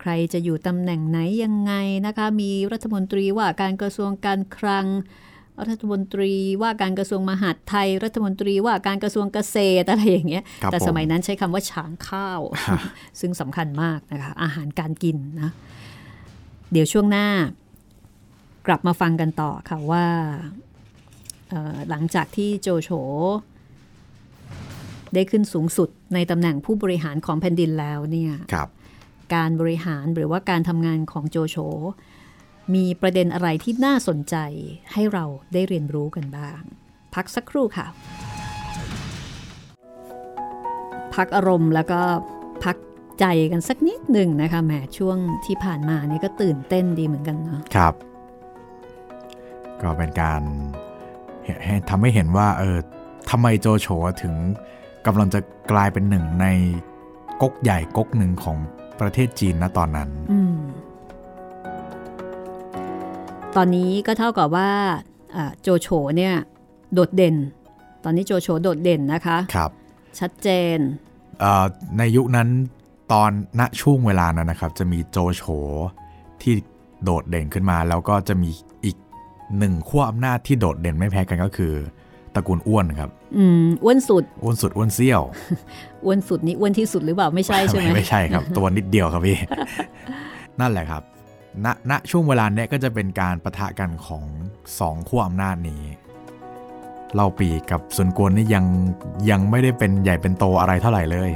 ใครจะอยู่ตำแหน่งไหนยังไงนะคะมีรัฐมนตรีว่าการกระทรวงการคลังรัฐมนตรีว่าการกระทรวงมหาดไทยรัฐมนตรีว่าการกระทรวงเกษตรอะไรอย่างเงี้ยแต่สมัยนั้นใช้คำว่าฉางข้าว ซึ่งสำคัญมากนะคะอาหารการกินนะเดี๋ยวช่วงหน้ากลับมาฟังกันต่อค่ะว่าหลังจากที่โจโฉได้ขึ้นสูงสุดในตำแหน่งผู้บริหารของแผ่นดินแล้วเนี่ยการบริหารหรือว่าการทำงานของโจโฉมีประเด็นอะไรที่น่าสนใจให้เราได้เรียนรู้กันบ้างพักสักครู่ค่ะพักอารมณ์แล้วก็พักใจกันสักนิดหนึ่งนะคะแหมช่วงที่ผ่านมานี่ก็ตื่นเต้นดีเหมือนกันเนาะ ก็เป็นการทำให้เห็นว่าทำไมโจโฉถึงกำลังจะกลายเป็นหนึ่งในก๊กใหญ่ก๊กหนึ่งของประเทศจีนณตอนนั้นตอนนี้ก็เท่ากับว่าโจโฉเนี่ยโดดเด่นตอนนี้โจโฉโดดเด่นนะคะครับชัดเจนในยุคนั้นตอนณช่วงเวลานั้นนะครับจะมีโจโฉที่โดดเด่นขึ้นมาแล้วก็จะมีอีกหนึ่งขั้วอำนาจที่โดดเด่นไม่แพ้กันก็คือตระกูลอ้วนครับอ้วนสุดอ้วนเสี้ยวอ้วนสุดนี่อ้วนที่สุดหรือเปล่าไม่ใช่ใช่ไหมไม่ใช่ครับตัวนิดเดียวครับพี่ นั่นแหละครับณช่วงเวลาเนี้ยก็จะเป็นการปะทะกันของสองขั้วอำนาจนี้เล่าปีกับซุนกวนนี่ยังไม่ได้เป็นใหญ่เป็นโตอะไรเท่าไหร่เลย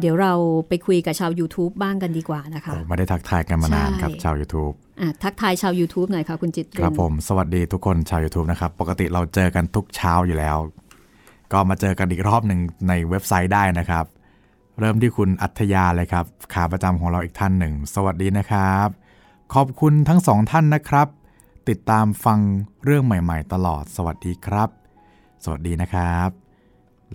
เดี๋ยวเราไปคุยกับชาว YouTube บ้างกันดีกว่านะคะไม่ได้ทักทายกันมานานครับชาว YouTube ทักทายชาว YouTube หน่อยค่ะคุณจิตรินครับผมสวัสดีทุกคนชาว YouTube นะครับปกติเราเจอกันทุกเช้าอยู่แล้วก็มาเจอกันอีกรอบหนึ่งในเว็บไซต์ได้นะครับเริ่มที่คุณอัธยาเลยครับขาประจำของเราอีกท่านหนึ่งสวัสดีนะครับขอบคุณทั้งสองท่านนะครับติดตามฟังเรื่องใหม่ๆตลอดสวัสดีครับสวัสดีนะครับ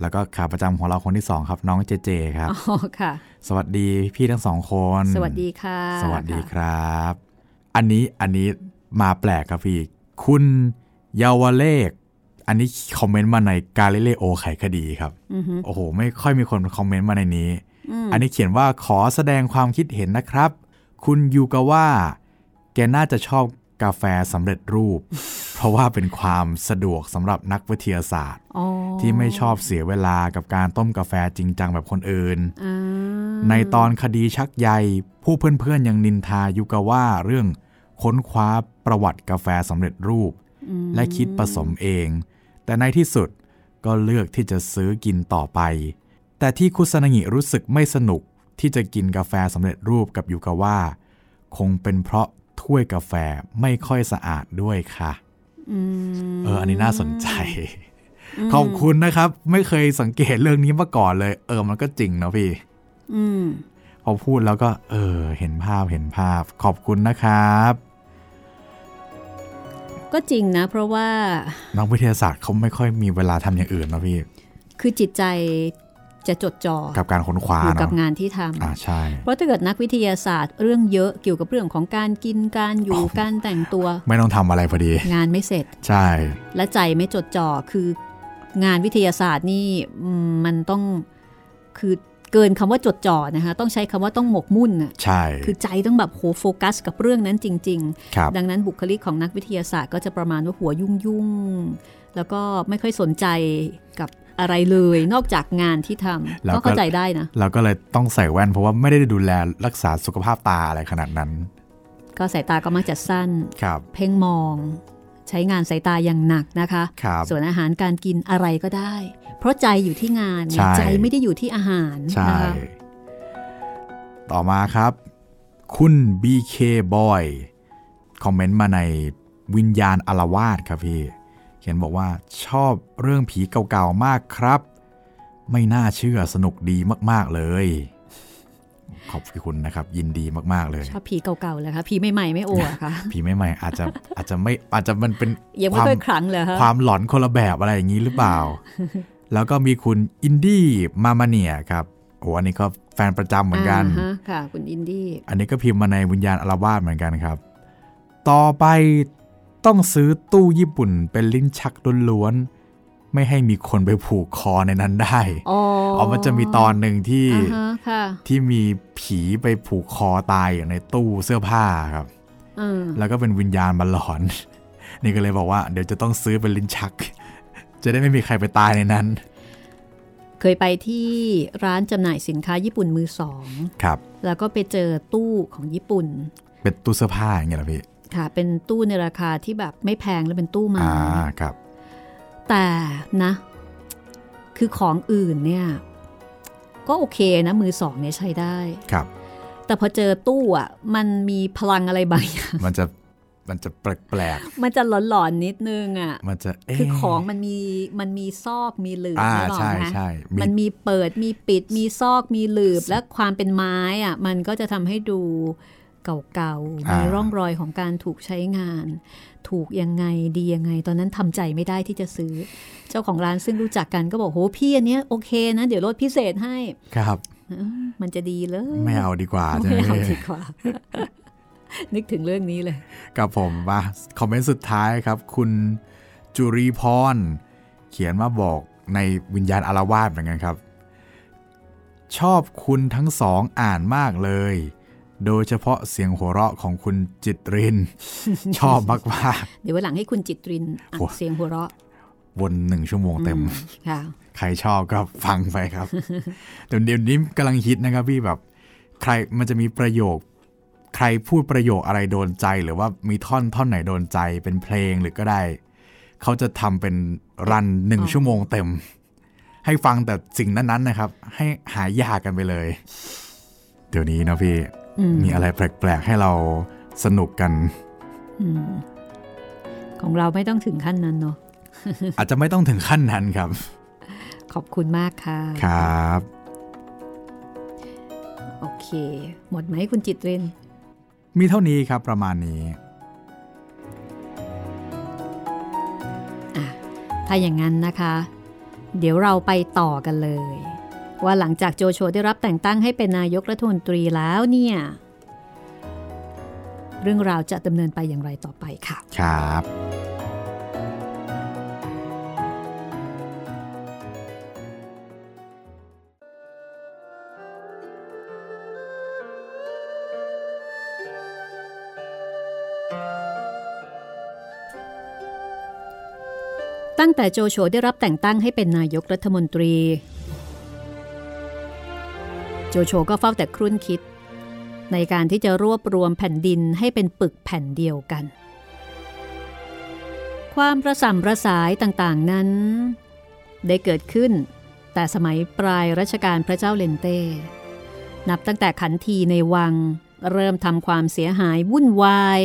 แล้วก็ขาประจำของเราคนที่สองครับน้องเจเจครับอ๋อค่ะสวัสดีพี่ทั้งสองคนสวัสดีค่ะสวัสดีครับอันนี้มาแปลกครับพี่คุณเยาวเลขอันนี้คอมเมนต์มาในกาลิเลโอไขคดีครับโอ้โหไม่ค่อยมีคนคอมเมนต์มาในนี้อันนี้เขียนว่าขอแสดงความคิดเห็นนะครับคุณยูกาว่าแกน่าจะชอบกาแฟสำเร็จรูป เพราะว่าเป็นความสะดวกสำหรับนักวิทยาศาสตร์ ที่ไม่ชอบเสียเวลากับการต้มกาแฟจริงจังแบบคนอื่นในตอนคดีชักใยผู้เพื่อนๆยังนินทายูกาว่าเรื่องค้นคว้าประวัติกาแฟสำเร็จรูปและคิดผสมเองแต่ในที่สุดก็เลือกที่จะซื้อกินต่อไปแต่ที่คุซานางิรู้สึกไม่สนุกที่จะกินกาแฟสำเร็จรูปกับยูกาว่าคงเป็นเพราะถ้วยกาแฟไม่ค่อยสะอาดด้วยค่ะอันนี้น่าสนใจขอบคุณนะครับไม่เคยสังเกตเรื่องนี้มาก่อนเลยมันก็จริงเนาะพี่พอพูดแล้วก็เห็นภาพขอบคุณนะครับก็จริงนะเพราะว่านักวิทยาศาสตร์เขาไม่ค่อยมีเวลาทำอย่างอื่นนะพี่คือจิตใจจะจดจ่อกับการค้นคว้ากับงานที่ทำใช่เพราะถ้าเกิดนักวิทยาศาสตร์เรื่องเยอะเกี่ยวกับเรื่องของการกินการอยู่การแต่งตัวไม่ต้องทำอะไรพอดีงานไม่เสร็จใช่และใจไม่จดจ่อคืองานวิทยาศาสตร์นี่มันต้องคือเกินคำว่าจดจ่อนะคะต้องใช้คำว่าต้องหมกมุ่นอ่ะใช่คือใจต้องแบบโหโฟกัสกับเรื่องนั้นจริงๆดังนั้นบุคลิกของนักวิทยาศาสตร์ก็จะประมาณว่าหัวยุ่งๆแล้วก็ไม่ค่อยสนใจกับอะไรเลยนอกจากงานที่ทำก็เข้าใจได้นะเราก็เลยต้องใส่แว่นเพราะว่าไม่ได้ดูแลรักษาสุขภาพตาอะไรขนาดนั้นก็สายตาก็มักจะสั้นเพ่งมองใช้งานสายตาอย่างหนักนะคะส่วนอาหารการกินอะไรก็ได้เพราะใจอยู่ที่งานใจไม่ได้อยู่ที่อาหารใช่ต่อมาครับคุณ BK Boy คอมเมนต์มาในวิญญาณอลาวาดครับพี่เขียนบอกว่าชอบเรื่องผีเก่าๆมากครับไม่น่าเชื่อสนุกดีมากๆเลยขอบคุณนะครับยินดีมากๆเลยชอบผีเก่าๆเลยค่ะผีใหม่ๆไม่โอ้ค่ะผีใหม่ๆอาจจะไม่อาจจะมันเป็นความหลอนคนละแบบอะไรอย่างนี้หรือเปล่าแล้วก็มีคุณอินดี้มามาเนียครับโอ้อันนี้ก็แฟนประจำเหมือนกันค่ะคุณอินดี้อันนี้ก็พิมพ์มาในวิญญาณอลาวาดเหมือนกันครับต่อไปต้องซื้อตู้ญี่ปุ่นเป็นลิ้นชักล้วนๆไม่ให้มีคนไปผูกคอในนั้นได้มันจะมีตอนหนึ่งที่มีผีไปผูกคอตายอยู่ในตู้เสื้อผ้าครับแล้วก็เป็นวิญญาณมาหลอนนี่ก็เลยบอกว่าเดี๋ยวจะต้องซื้อเป็นลิ้นชักจะได้ไม่มีใครไปตายในนั้นเคยไปที่ร้านจำหน่ายสินค้าญี่ปุ่นมือสองครับแล้วก็ไปเจอตู้ของญี่ปุ่นเป็นตู้เสื้อผ้าอย่างเงี้ยเหรอพี่ค่ะเป็นตู้ในราคาที่แบบไม่แพงแล้วเป็นตู้ไม้ครับแต่นะคือของอื่นเนี่ยก็โอเคนะมือสองเนี่ยใช้ได้ครับแต่พอเจอตู้อ่ะมันมีพลังอะไรบางอย่างมันจะแปลกๆมันจะหลอนๆนิดนึงอ่ะมันจะคือของมันมีซอกมีหลืบไม่หรอกนะมันมีเปิดมีปิดมีซอกมีหลืบและความเป็นไม้อ่ะมันก็จะทำให้ดู เก่าๆมีร่องรอยของการถูกใช้งานถูกยังไงดียังไงตอนนั้นทำใจไม่ได้ที่จะซื้อเจ้าของร้านซึ่งรู้จักกันก็บอกโหพี่อันเนี้ยโอเคนะเดี๋ยวลดพิเศษให้ครับมันจะดีเลยไม่เอาดีกว่าใช่ไหมไม่เอาดีกว่า นึกถึงเรื่องนี้เลยกับผมว่าคอมเมนต์สุดท้ายครับคุณจุรีพรเขียนมาบอกในวิญญาณอาละวาดเหมือนกันครับชอบคุณทั้งสองอ่านมากเลยโดยเฉพาะเสียงหัวเราะของคุณจิตริน ชอบมากมากเดี๋ยววันหลังให้คุณจิตรินอ่านเสียงหัวเราะวน1ชั่วโมงเต็มใครชอบก็ฟังไปครับแต่เดี๋ยวนี้กำลังฮิตนะครับพี่แบบใครมันจะมีประโยคใครพูดประโยคอะไรโดนใจหรือว่ามีท่อนไหนโดนใจเป็นเพลงหรือก็ได้เขาจะทำเป็นรัน1ชั่วโมงเต็มให้ฟังแต่สิ่งนั้นๆนะครับให้หายากกันไปเลยเดี๋ยวนี้นะพี่มีอะไรแปลกๆให้เราสนุกกันของเราไม่ต้องถึงขั้นนั้นเนาะอาจจะไม่ต้องถึงขั้นนั้นครับขอบคุณมากค่ะครับโอเคหมดไหมคุณจิตรินมีเท่านี้ครับประมาณนี้ถ้าอย่างนั้นนะคะเดี๋ยวเราไปต่อกันเลยว่าหลังจากโจโฉได้รับแต่งตั้งให้เป็นนายกรัฐมนตรีแล้วเนี่ยเรื่องราวจะดำเนินไปอย่างไรต่อไปค่ะครับตั้งแต่โจโฉได้รับแต่งตั้งให้เป็นนายกรัฐมนตรีโจโฉก็เฝ้าแต่ครุ่นคิดในการที่จะรวบรวมแผ่นดินให้เป็นปึกแผ่นเดียวกันความประสำประสายต่างๆนั้นได้เกิดขึ้นแต่สมัยปลายรัชกาลพระเจ้าเลนเต้นับตั้งแต่ขันทีในวังเริ่มทำความเสียหายวุ่นวาย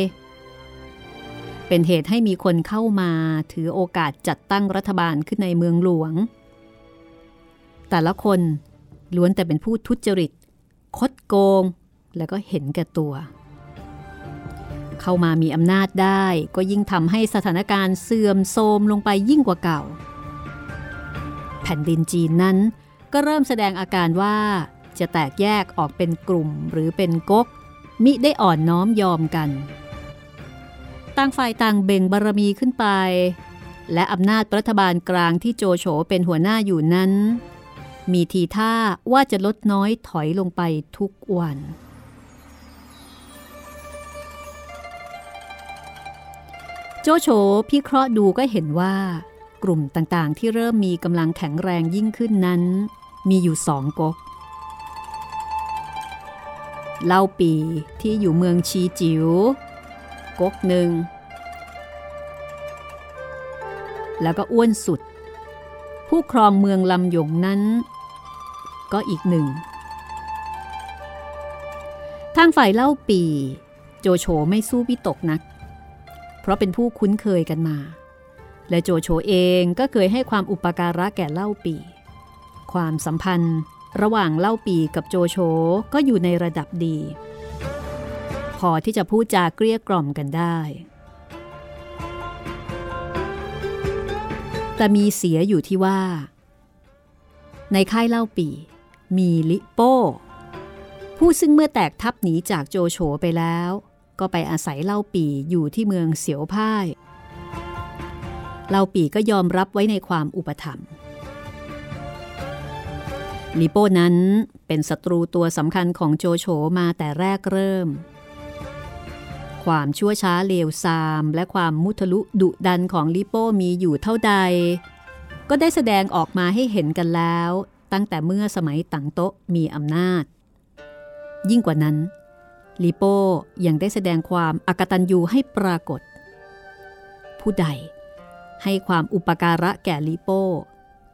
เป็นเหตุให้มีคนเข้ามาถือโอกาสจัดตั้งรัฐบาลขึ้นในเมืองหลวงแต่ละคนล้วนแต่เป็นผู้ทุจริตคดโกงและก็เห็นแก่ตัวเข้ามามีอำนาจได้ก็ยิ่งทำให้สถานการณ์เสื่อมโทรมลงไปยิ่งกว่าเก่าแผ่นดินจีนนั้นก็เริ่มแสดงอาการว่าจะแตกแยกออกเป็นกลุ่มหรือเป็นก๊กมิได้อ่อนน้อมยอมกันต่างฝ่ายต่างเบ่งบารมีขึ้นไปและอำนาจรัฐบาลกลางที่โจโฉเป็นหัวหน้าอยู่นั้นมีทีท่าว่าจะลดน้อยถอยลงไปทุกวันโจโฉพิเคราะห์ดูก็เห็นว่ากลุ่มต่างๆที่เริ่มมีกำลังแข็งแรงยิ่งขึ้นนั้นมีอยู่สองก๊กเล่าปีที่อยู่เมืองชีจิ๋วก๊กหนึ่งแล้วก็อ้วนสุดผู้ครองเมืองลำหยงนั้นก็อีกหนึ่งทางฝ่ายเล่าปีโจโฉไม่สู้วิตกนักเพราะเป็นผู้คุ้นเคยกันมาและโจโฉเองก็เคยให้ความอุปการะแก่เล่าปีความสัมพันธ์ระหว่างเล่าปีกับโจโฉก็อยู่ในระดับดีพอที่จะพูดจาเกลี้ยกล่อมกันได้แต่มีเสียอยู่ที่ว่าในค่ายเล่าปี่มีลิโป้ผู้ซึ่งเมื่อแตกทัพหนีจากโจโฉไปแล้วก็ไปอาศัยเล่าปี่อยู่ที่เมืองเสียวพ่ายเล่าปี่ก็ยอมรับไว้ในความอุปถัมภ์ลิโป้นั้นเป็นศัตรูตัวสำคัญของโจโฉมาแต่แรกเริ่มความชั่วช้าเลวทรามและความมุทะลุดุดันของลิโป้มีอยู่เท่าใดก็ได้แสดงออกมาให้เห็นกันแล้วตั้งแต่เมื่อสมัยตังโต๊ะมีอำนาจยิ่งกว่านั้นลิโป้ยังได้แสดงความอกตัญญูให้ปรากฏผู้ใดให้ความอุปการะแก่ลิโป้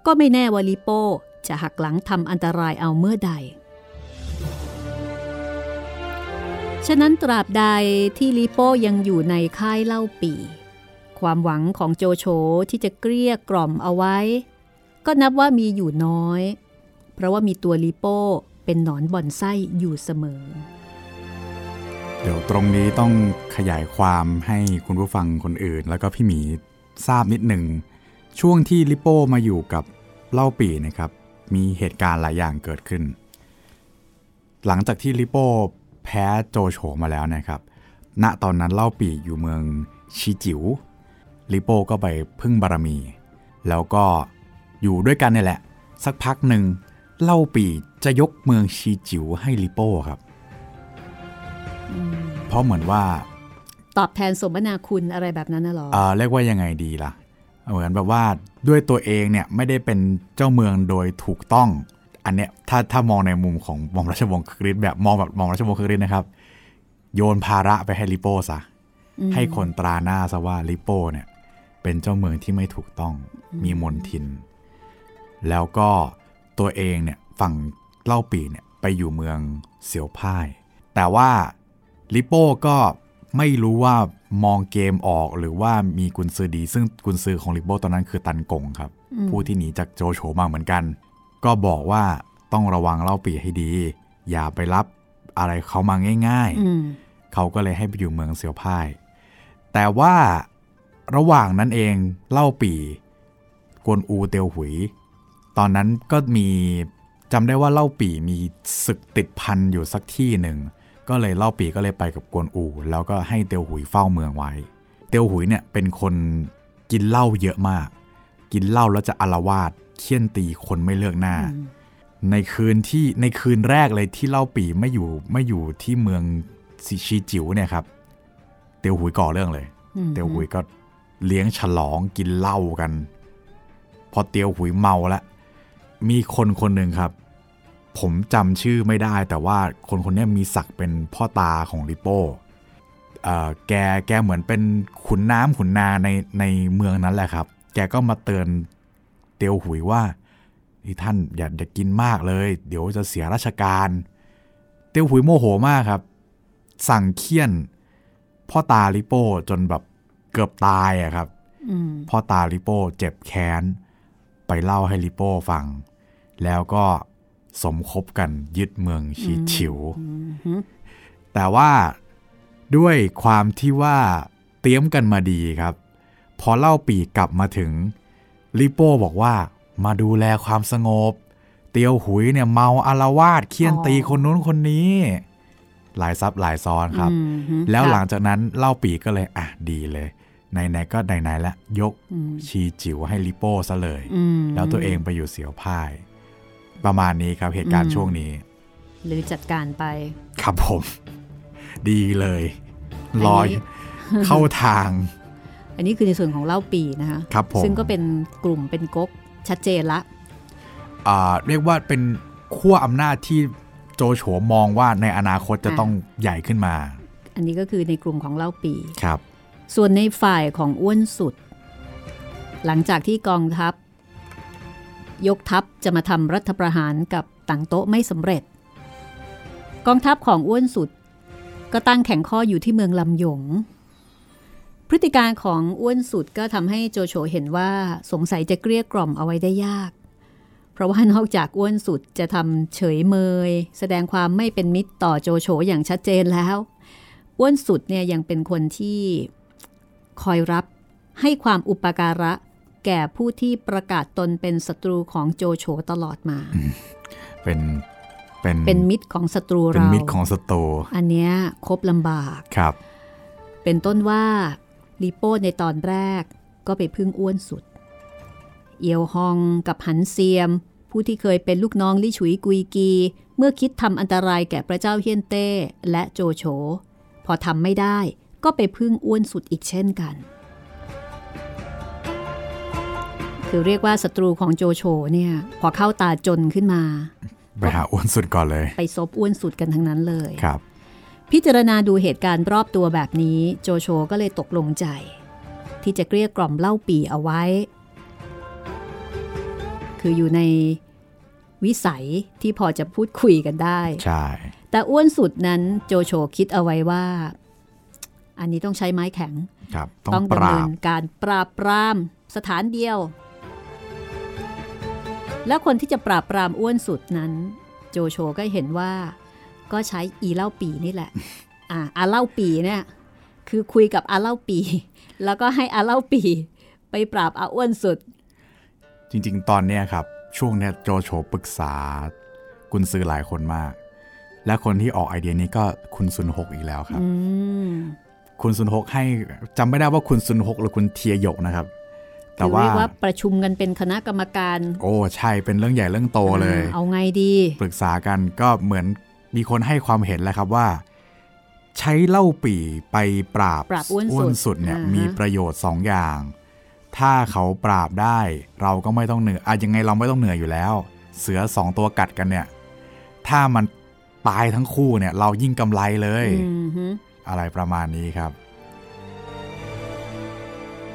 ก็ไม่แน่ว่าลิโป้จะหักหลังทำอันตรายเอาเมื่อใดฉะนั้นตราบใดที่ลิโป้ยังอยู่ในค่ายเล่าปีความหวังของโจโฉที่จะเกลี้ยกล่อมเอาไว้ก็นับว่ามีอยู่น้อยเพราะว่ามีตัวลิโป้เป็นหนอนบ่อนไส้อยู่เสมอ เดี๋ยวตรงนี้ต้องขยายความให้คุณผู้ฟังคนอื่นแล้วก็พี่หมีทราบนิดหนึ่งช่วงที่ลิโป้มาอยู่กับเล่าปี่นะครับมีเหตุการณ์หลายอย่างเกิดขึ้นหลังจากที่ลิโป้แพ้โจโฉมาแล้วนะครับณตอนนั้นเล่าปี่อยู่เมืองชีจิ๋วลิโป้ก็ไปพึ่งบารมีแล้วก็อยู่ด้วยกันนี่แหละสักพักหนึ่งเล่าปี่จะยกเมืองชีจิ๋วให้ลิโป้ครับเพราะเหมือนว่าตอบแทนสมนาคุณอะไรแบบนั้นน่ะหรอเรียกว่ายังไงดีล่ะเหมือนแบบว่าด้วยตัวเองเนี่ยไม่ได้เป็นเจ้าเมืองโดยถูกต้องอันเนี้ยถ้ามองในมุมของหม่อมราชวงศ์คึกฤทธิ์แบบมองราชวงศ์คึกฤทธิ์นะครับโยนภาระไปให้ลิโป้ซะให้คนตราหน้าซะว่าลิโป้เนี่ยเป็นเจ้าเมืองที่ไม่ถูกต้องมีมนทินแล้วก็ตัวเองเนี่ยฝั่งเล่าปี่เนี่ยไปอยู่เมืองเสียวพ่ายแต่ว่าลิโป้ก็ไม่รู้ว่ามองเกมออกหรือว่ามีกุนซือดีซึ่งกุนซือของลิโป้ตอนนั้นคือตันกงครับผู้ที่หนีจากโจโฉมาเหมือนกันก็บอกว่าต้องระวังเล่าปี่ให้ดีอย่าไปรับอะไรเขามาง่ายๆเขาก็เลยให้ไปอยู่เมืองเสียวพ่ายแต่ว่าระหว่างนั้นเองเล่าปี่กวนอูเตียวหุยตอนนั้นก็มีจำได้ว่าเล่าปี่มีศึกติดพันอยู่สักที่หนึ่งก็เลยเล่าปี่ก็เลยไปกับกวนอูแล้วก็ให้เตียวหุยเฝ้าเมืองไว้เตียวหุยเนี่ยเป็นคนกินเหล้าเยอะมากกินเหล้าแล้วจะอาละวาดเคี่ยนตีคนไม่เลือกหน้าในคืนแรกเลยที่เล่าปี่ไม่อยู่ที่เมืองชีจิ๋วเนี่ยครับเตียวหุยก่อเรื่องเลยเตียวหุยก็เลี้ยงฉลองกินเหล้ากันพอเตียวหุยเมาแล้วมีคนหนึ่งครับผมจำชื่อไม่ได้แต่ว่าคนนี้มีศักดิ์เป็นพ่อตาของลิโป้แกเหมือนเป็นขุนนางในเมืองนั้นแหละครับแกก็มาเตือนเตียวหุยว่าท่านอย่ากินมากเลยเดี๋ยวจะเสียราชการเตียวหุยโมโหมากครับสั่งเคี่ยนพ่อตาลิโป้จนแบบเกือบตายอะครับพ่อตาลิโป้เจ็บแค้นไปเล่าให้ลิโป้ฟังแล้วก็สมคบกันยึดเมืองชีฉิวแต่ว่าด้วยความที่ว่าเตรียมกันมาดีครับพอเล่าปี่กลับมาถึงลิโป้บอกว่ามาดูแลความสงบเตียวหุยเนี่ยเมาอาละวาดเคี่ยนตีคนนู้นคนนี้หลายซับหลายซ้อนครับแล้วหลังจากนั้นเล่าปี่ก็เลยอ่ะดีเลยไหนๆก็ไหนๆละยกชีจิ๋วให้ลิโป้ซะเลยแล้วตัวเองไปอยู่เสียวพ่ายประมาณนี้ครับเหตุการณ์ช่วงนี้หรือจัดการไปครับผมดีเลยลอยเข้าทางอันนี้คือในส่วนของเล่าปี่นะคะครับผมซึ่งก็เป็นกลุ่มเป็นก๊กชัดเจนละเรียกว่าเป็นขั้วอำนาจที่โจโฉมองว่าในอนาคตจะต้องใหญ่ขึ้นมาอันนี้ก็คือในกลุ่มของเล่าปี่ครับส่วนในฝ่ายของอ้วนสุดหลังจากที่กองทัพยกทัพจะมาทำรัฐประหารกับตังโต๊ะไม่สำเร็จกองทัพของอ้วนสุดก็ตั้งแข่งข้ออยู่ที่เมืองลำหยงพฤติการของอ้วนสุดก็ทำให้โจโฉเห็นว่าสงสัยจะเกลี้ยกล่อมเอาไว้ได้ยากเพราะว่านอกจากอ้วนสุดจะทำเฉยเมยแสดงความไม่เป็นมิตรต่อโจโฉอย่างชัดเจนแล้วอ้วนสุดเนี่ยยังเป็นคนที่คอยรับให้ความอุปการะแก่ผู้ที่ประกาศตนเป็นศัตรูของโจโฉตลอดมาเป็นมิตรของศัตรูเราเป็นมิตรของศัตรูอันเนี้ยคบลำบากครับเป็นต้นว่าลิโป้ในตอนแรกก็ไปพึ่งอ้วนสุดเอียวฮองกับหันเซียมผู้ที่เคยเป็นลูกน้องลี่ฉุยกุยกีเมื่อคิดทำอันตรายแก่พระเจ้าเฮียนเต้และโจโฉพอทำไม่ได้ก็ไปพึ่งอ้วนสุดอีกเช่นกันคือเรียกว่าศัตรูของโจโฉเนี่ยพอเข้าตาจนขึ้นมาไปหาอ้วนสุดก่อนเลยไปซบอ้วนสุดกันทั้งนั้นเลยครับพิจารณาดูเหตุการณ์รอบตัวแบบนี้โจโฉก็เลยตกลงใจที่จะเกลี้ยกล่อมเล่าปี่เอาไว้คืออยู่ในวิสัยที่พอจะพูดคุยกันได้ใช่แต่อ้วนสุดนั้นโจโฉคิดเอาไว้ว่าอันนี้ต้องใช้ไม้แข็งต้องดำเนินการปราบปรามสถานเดียวและคนที่จะปราบปรามอ้วนสุดนั้นโจโฉก็เห็นว่าก็ใช้อีเล่าปี่นี่แหละ อาเล่าปีเนี่ยคือคุยกับอาเล่าปีแล้วก็ให้อาเล่าปีไปปราบอาอ้วนสุดจริงๆตอนเนี้ยครับช่วงเนี้ยโจโฉปรึกษากุนซือหลายคนมากและคนที่ออกไอเดียนี้ก็คุณซุนฮกอีกแล้วครับคุณซุนฮกให้จำไม่ได้ว่าคุณซุนฮกหรือคุณเทียหยกนะครับแต่ว่าประชุมกันเป็นคณะกรรมการโอ้ใช่เป็นเรื่องใหญ่เรื่องโตเลยเอาไงดีปรึกษากันก็เหมือนมีคนให้ความเห็นแล้วครับว่าใช้เล่าปี่ไปปราบอ้วนสุดเนี่ยมีประโยชน์2 อย่างถ้าเขาปราบได้เราก็ไม่ต้องเหนื่อยยังไงเราไม่ต้องเหนื่อยอยู่แล้วเสือ2 ตัวกัดกันเนี่ยถ้ามันตายทั้งคู่เนี่ยเรายิ่งกำไรเลยอะไรประมาณนี้ครับ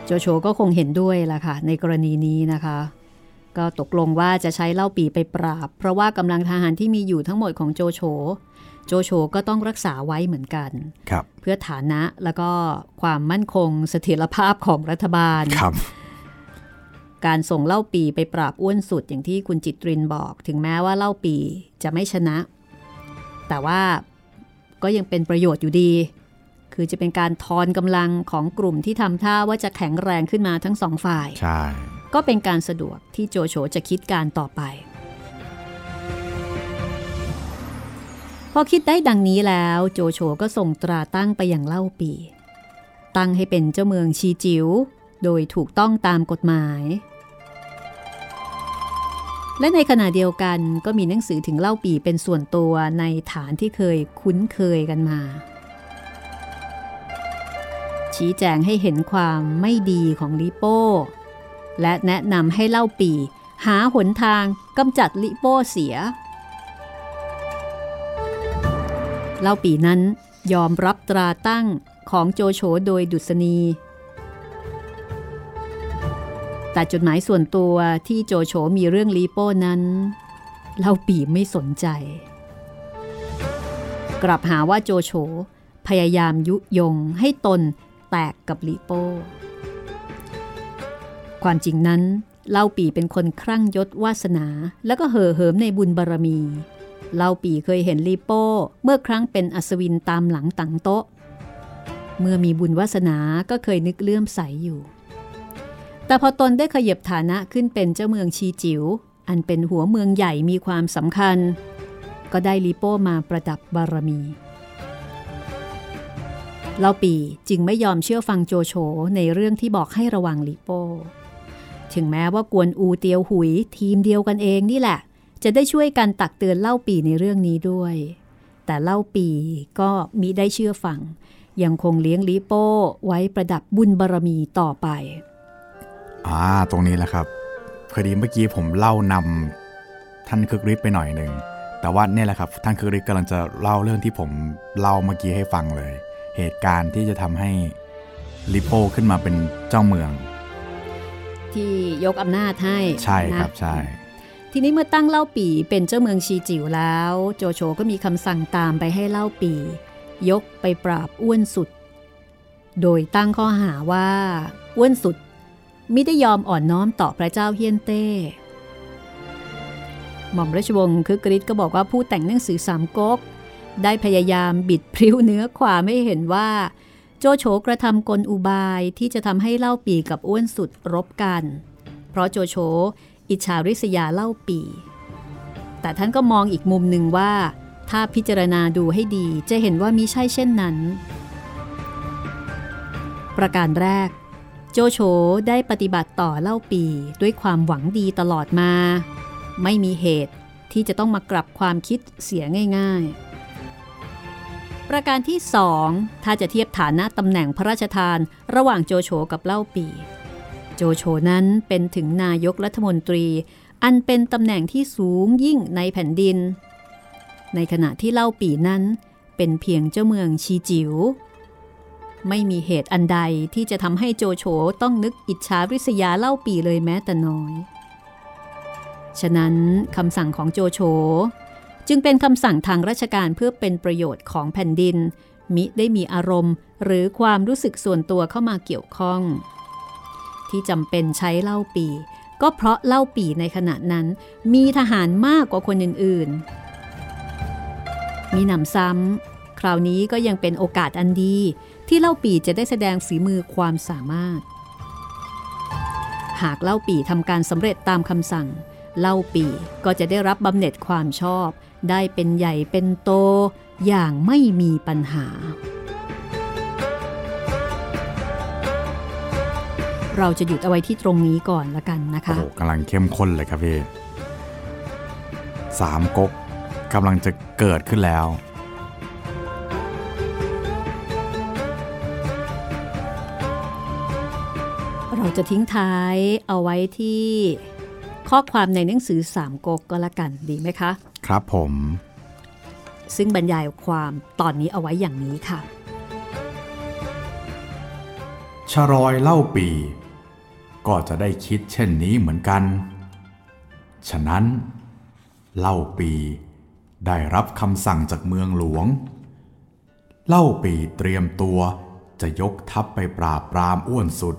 โจโฉก็คงเห็นด้วยล่ะค่ะในกรณีนี้นะคะก็ตกลงว่าจะใช้เล่าปี่ไปปราบเพราะว่ากำลังทหารที่มีอยู่ทั้งหมดของโจโฉก็ต้องรักษาไว้เหมือนกันเพื่อฐานะแล้วก็ความมั่นคงเสถียรภาพของรัฐบาลการส่งเล่าปี่ไปปราบอ้วนสุดอย่างที่คุณจิตรินบอกถึงแม้ว่าเล่าปี่จะไม่ชนะแต่ว่าก็ยังเป็นประโยชน์อยู่ดีคือจะเป็นการทอนกำลังของกลุ่มที่ทำท่าว่าจะแข็งแรงขึ้นมาทั้ง2 ฝ่ายใช่ก็เป็นการสะดวกที่โจโฉจะคิดการต่อไปพอคิดได้ดังนี้แล้วโจโฉก็ส่งตราตั้งไปอย่างเล่าปี่ตั้งให้เป็นเจ้าเมืองชีจิ๋วโดยถูกต้องตามกฎหมายและในขณะเดียวกันก็มีหนังสือถึงเล่าปี่เป็นส่วนตัวในฐานที่เคยคุ้นเคยกันมาชี้แจงให้เห็นความไม่ดีของลิโป้และแนะนำให้เล่าปี่หาหนทางกำจัดลิโป้เสียเล่าปี่นั้นยอมรับตราตั้งของโจโฉโดยดุษณีแต่จดหมายส่วนตัวที่โจโฉมีเรื่องลิโป้นั้นเล่าปี่ไม่สนใจกลับหาว่าโจโฉพยายามยุยงให้ตนแตกกับลิโป้ความจริงนั้นเล่าปี่เป็นคนคลั่งยศวาสนาและก็เห่อเหิมในบุญบารมีเล่าปี่เคยเห็นลิโป้เมื่อครั้งเป็นอัศวินตามหลังตังโต๊ะเมื่อมีบุญวาสนาก็เคยนึกเลื่อมใสอยู่แต่พอตนได้ขยับฐานะขึ้นเป็นเจ้าเมืองชีจิ๋วอันเป็นหัวเมืองใหญ่มีความสำคัญก็ได้ลิโป้มาประดับบารมีเล่าปี่จึงไม่ยอมเชื่อฟังโจโฉในเรื่องที่บอกให้ระวังลิโป้ถึงแม้ว่ากวนอูเตียวหุยทีมเดียวกันเองนี่แหละจะได้ช่วยกันตักเตือนเล่าปี่ในเรื่องนี้ด้วยแต่เล่าปี่ก็มิได้เชื่อฟังยังคงเลี้ยงลิโป้ไว้ประดับบุญบารมีต่อไปตรงนี้แหละครับพอดีเมื่อกี้ผมเล่านำท่านคึกฤทธิ์ไปหน่อยนึงแต่ว่าเนี่ยแหละครับท่านคึกฤทธิ์กำลังจะเล่าเรื่องที่ผมเล่าเมื่อกี้ให้ฟังเลยเหตุการณ์ที่จะทำให้ลิโป้ขึ้นมาเป็นเจ้าเมืองที่ยกอำนาจให้ใช่ครับใช่ทีนี้เมื่อตั้งเล่าปี่เป็นเจ้าเมืองชีจิ๋วแล้วโจโฉก็มีคำสั่งตามไปให้เล่าปี่ยกไปปราบอ้วนสุดโดยตั้งข้อหาว่าอ้วนสุดมิได้ยอมอ่อนน้อมต่อพระเจ้าเฮียนเต้หม่อมราชวงศ์คึกฤทธิ์ก็บอกว่าผู้แต่งหนังสือสามก๊กได้พยายามบิดพริ้วเนื้อความให้เห็นว่าโจโฉกระทำกลอุบายที่จะทำให้เล่าปี่กับอ้วนสุดรบกันเพราะโจโฉอิจฉาริษยาเล่าปี่แต่ท่านก็มองอีกมุมหนึ่งว่าถ้าพิจารณาดูให้ดีจะเห็นว่ามิใช่เช่นนั้นประการแรกโจโฉได้ปฏิบัติต่อเล่าปี่ด้วยความหวังดีตลอดมาไม่มีเหตุที่จะต้องมากลับความคิดเสียง่ายๆประการที่2ถ้าจะเทียบฐานะตำแหน่งพระราชทานระหว่างโจโฉกับเล่าปี่โจโฉนั้นเป็นถึงนายกรัฐมนตรีอันเป็นตำแหน่งที่สูงยิ่งในแผ่นดินในขณะที่เล่าปี่นั้นเป็นเพียงเจ้าเมืองชีจิ๋วไม่มีเหตุอันใดที่จะทำให้โจโฉต้องนึกอิจฉาริษยาเล่าปี่เลยแม้แต่น้อยฉะนั้นคำสั่งของโจโฉจึงเป็นคำสั่งทางราชการเพื่อเป็นประโยชน์ของแผ่นดินมิได้มีอารมณ์หรือความรู้สึกส่วนตัวเข้ามาเกี่ยวข้องที่จำเป็นใช้เล่าปี่ก็เพราะเล่าปี่ในขณะนั้นมีทหารมากกว่าคนอื่นๆมีหนำซ้ำ ราวนี้ก็ยังเป็นโอกาสอันดีที่เล่าปี่จะได้แสดงฝีมือความสามารถหากเล่าปี่ทำการสำเร็จตามคำสั่งเล่าปี่ก็จะได้รับบำเหน็จความชอบได้เป็นใหญ่เป็นโตอย่างไม่มีปัญหาเราจะหยุดเอาไว้ที่ตรงนี้ก่อนละกันนะคะโอ้กำลังเข้มข้นเลยครับพี่สามก๊กกำลังจะเกิดขึ้นแล้วเราจะทิ้งท้ายเอาไว้ที่ข้อความในหนังสือสามก๊กก็แล้วกันดีไหมคะครับผมซึ่งบรรยายความตอนนี้เอาไว้อย่างนี้ค่ะชรอยเล่าปี่ก็จะได้คิดเช่นนี้เหมือนกันฉะนั้นเล่าปี่ได้รับคำสั่งจากเมืองหลวงเล่าปี่เตรียมตัวจะยกทัพไปปราบปรามอ้วนสุด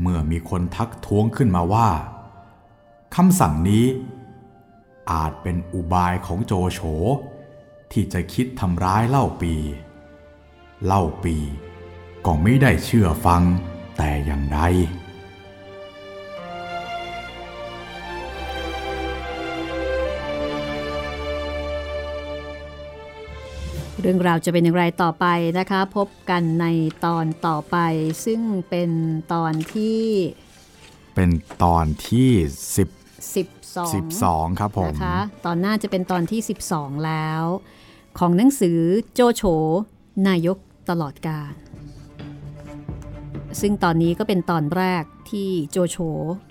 เมื่อมีคนทักท้วงขึ้นมาว่าคำสั่งนี้อาจเป็นอุบายของโจโฉที่จะคิดทำร้ายเล่าปี่เล่าปี่ก็ไม่ได้เชื่อฟังแต่อย่างใดเรื่องราวจะเป็นอย่างไรต่อไปนะคะพบกันในตอนต่อไปซึ่งเป็นตอนที่12ครับผมนะคะตอนหน้าจะเป็นตอนที่12แล้วของหนังสือโจโฉนายกตลอดกาลซึ่งตอนนี้ก็เป็นตอนแรกที่โจโฉ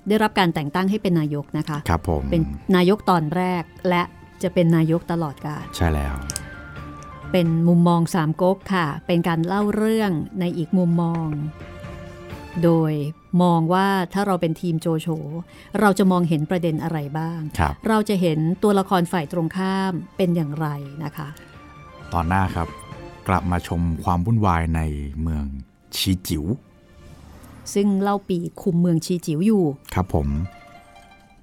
ได้รับการแต่งตั้งให้เป็นนายกนะคะครับผมเป็นนายกตอนแรกและจะเป็นนายกตลอดกาลใช่แล้วเป็นมุมมองสามก๊กค่ะเป็นการเล่าเรื่องในอีกมุมมองโดยมองว่าถ้าเราเป็นทีมโจโฉเราจะมองเห็นประเด็นอะไรบ้างเราจะเห็นตัวละครฝ่ายตรงข้ามเป็นอย่างไรนะคะตอนหน้าครับกลับมาชมความวุ่นวายในเมืองชีจิ๋วซึ่งเล่าปี่คุมเมืองชีจิ๋วอยู่ครับผม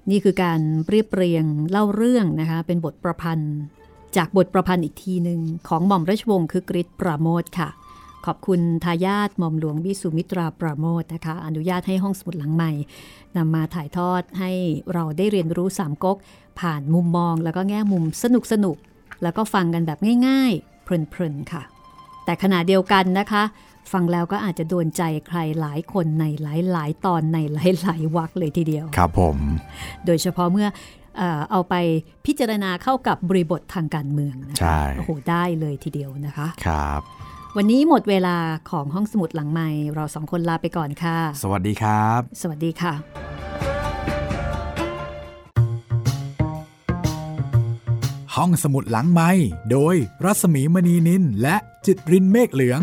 นี่คือการเรียบเรียงเล่าเรื่องนะคะเป็นบทประพันธ์จากบทประพันธ์อีกทีหนึ่งของหม่อมราชวงศ์คึกฤทธิ์ปราโมทค่ะขอบคุณทายาทหม่อมหลวงวิสุมิตราปราโมทนะคะอนุญาตให้ห้องสมุดหลังใหม่นำมาถ่ายทอดให้เราได้เรียนรู้สามก๊กผ่านมุมมองแล้วก็แง่มุมสนุกๆแล้วก็ฟังกันแบบง่ายๆเพลินๆค่ะแต่ขณะเดียวกันนะคะฟังแล้วก็อาจจะโดนใจใครหลายคนในหลายๆตอนในหลายๆวรรคเลยทีเดียวครับผมโดยเฉพาะเมื่อเอาไปพิจารณาเข้ากับบริบททางการเมืองนะใช่โอ้โหได้เลยทีเดียวนะคะครับวันนี้หมดเวลาของห้องสมุดหลังไมค์เราสองคนลาไปก่อนค่ะสวัสดีครับสวัสดีค่ะห้องสมุดหลังไมค์โดยรัศมีมณีนินและจิตรินเมฆเหลือง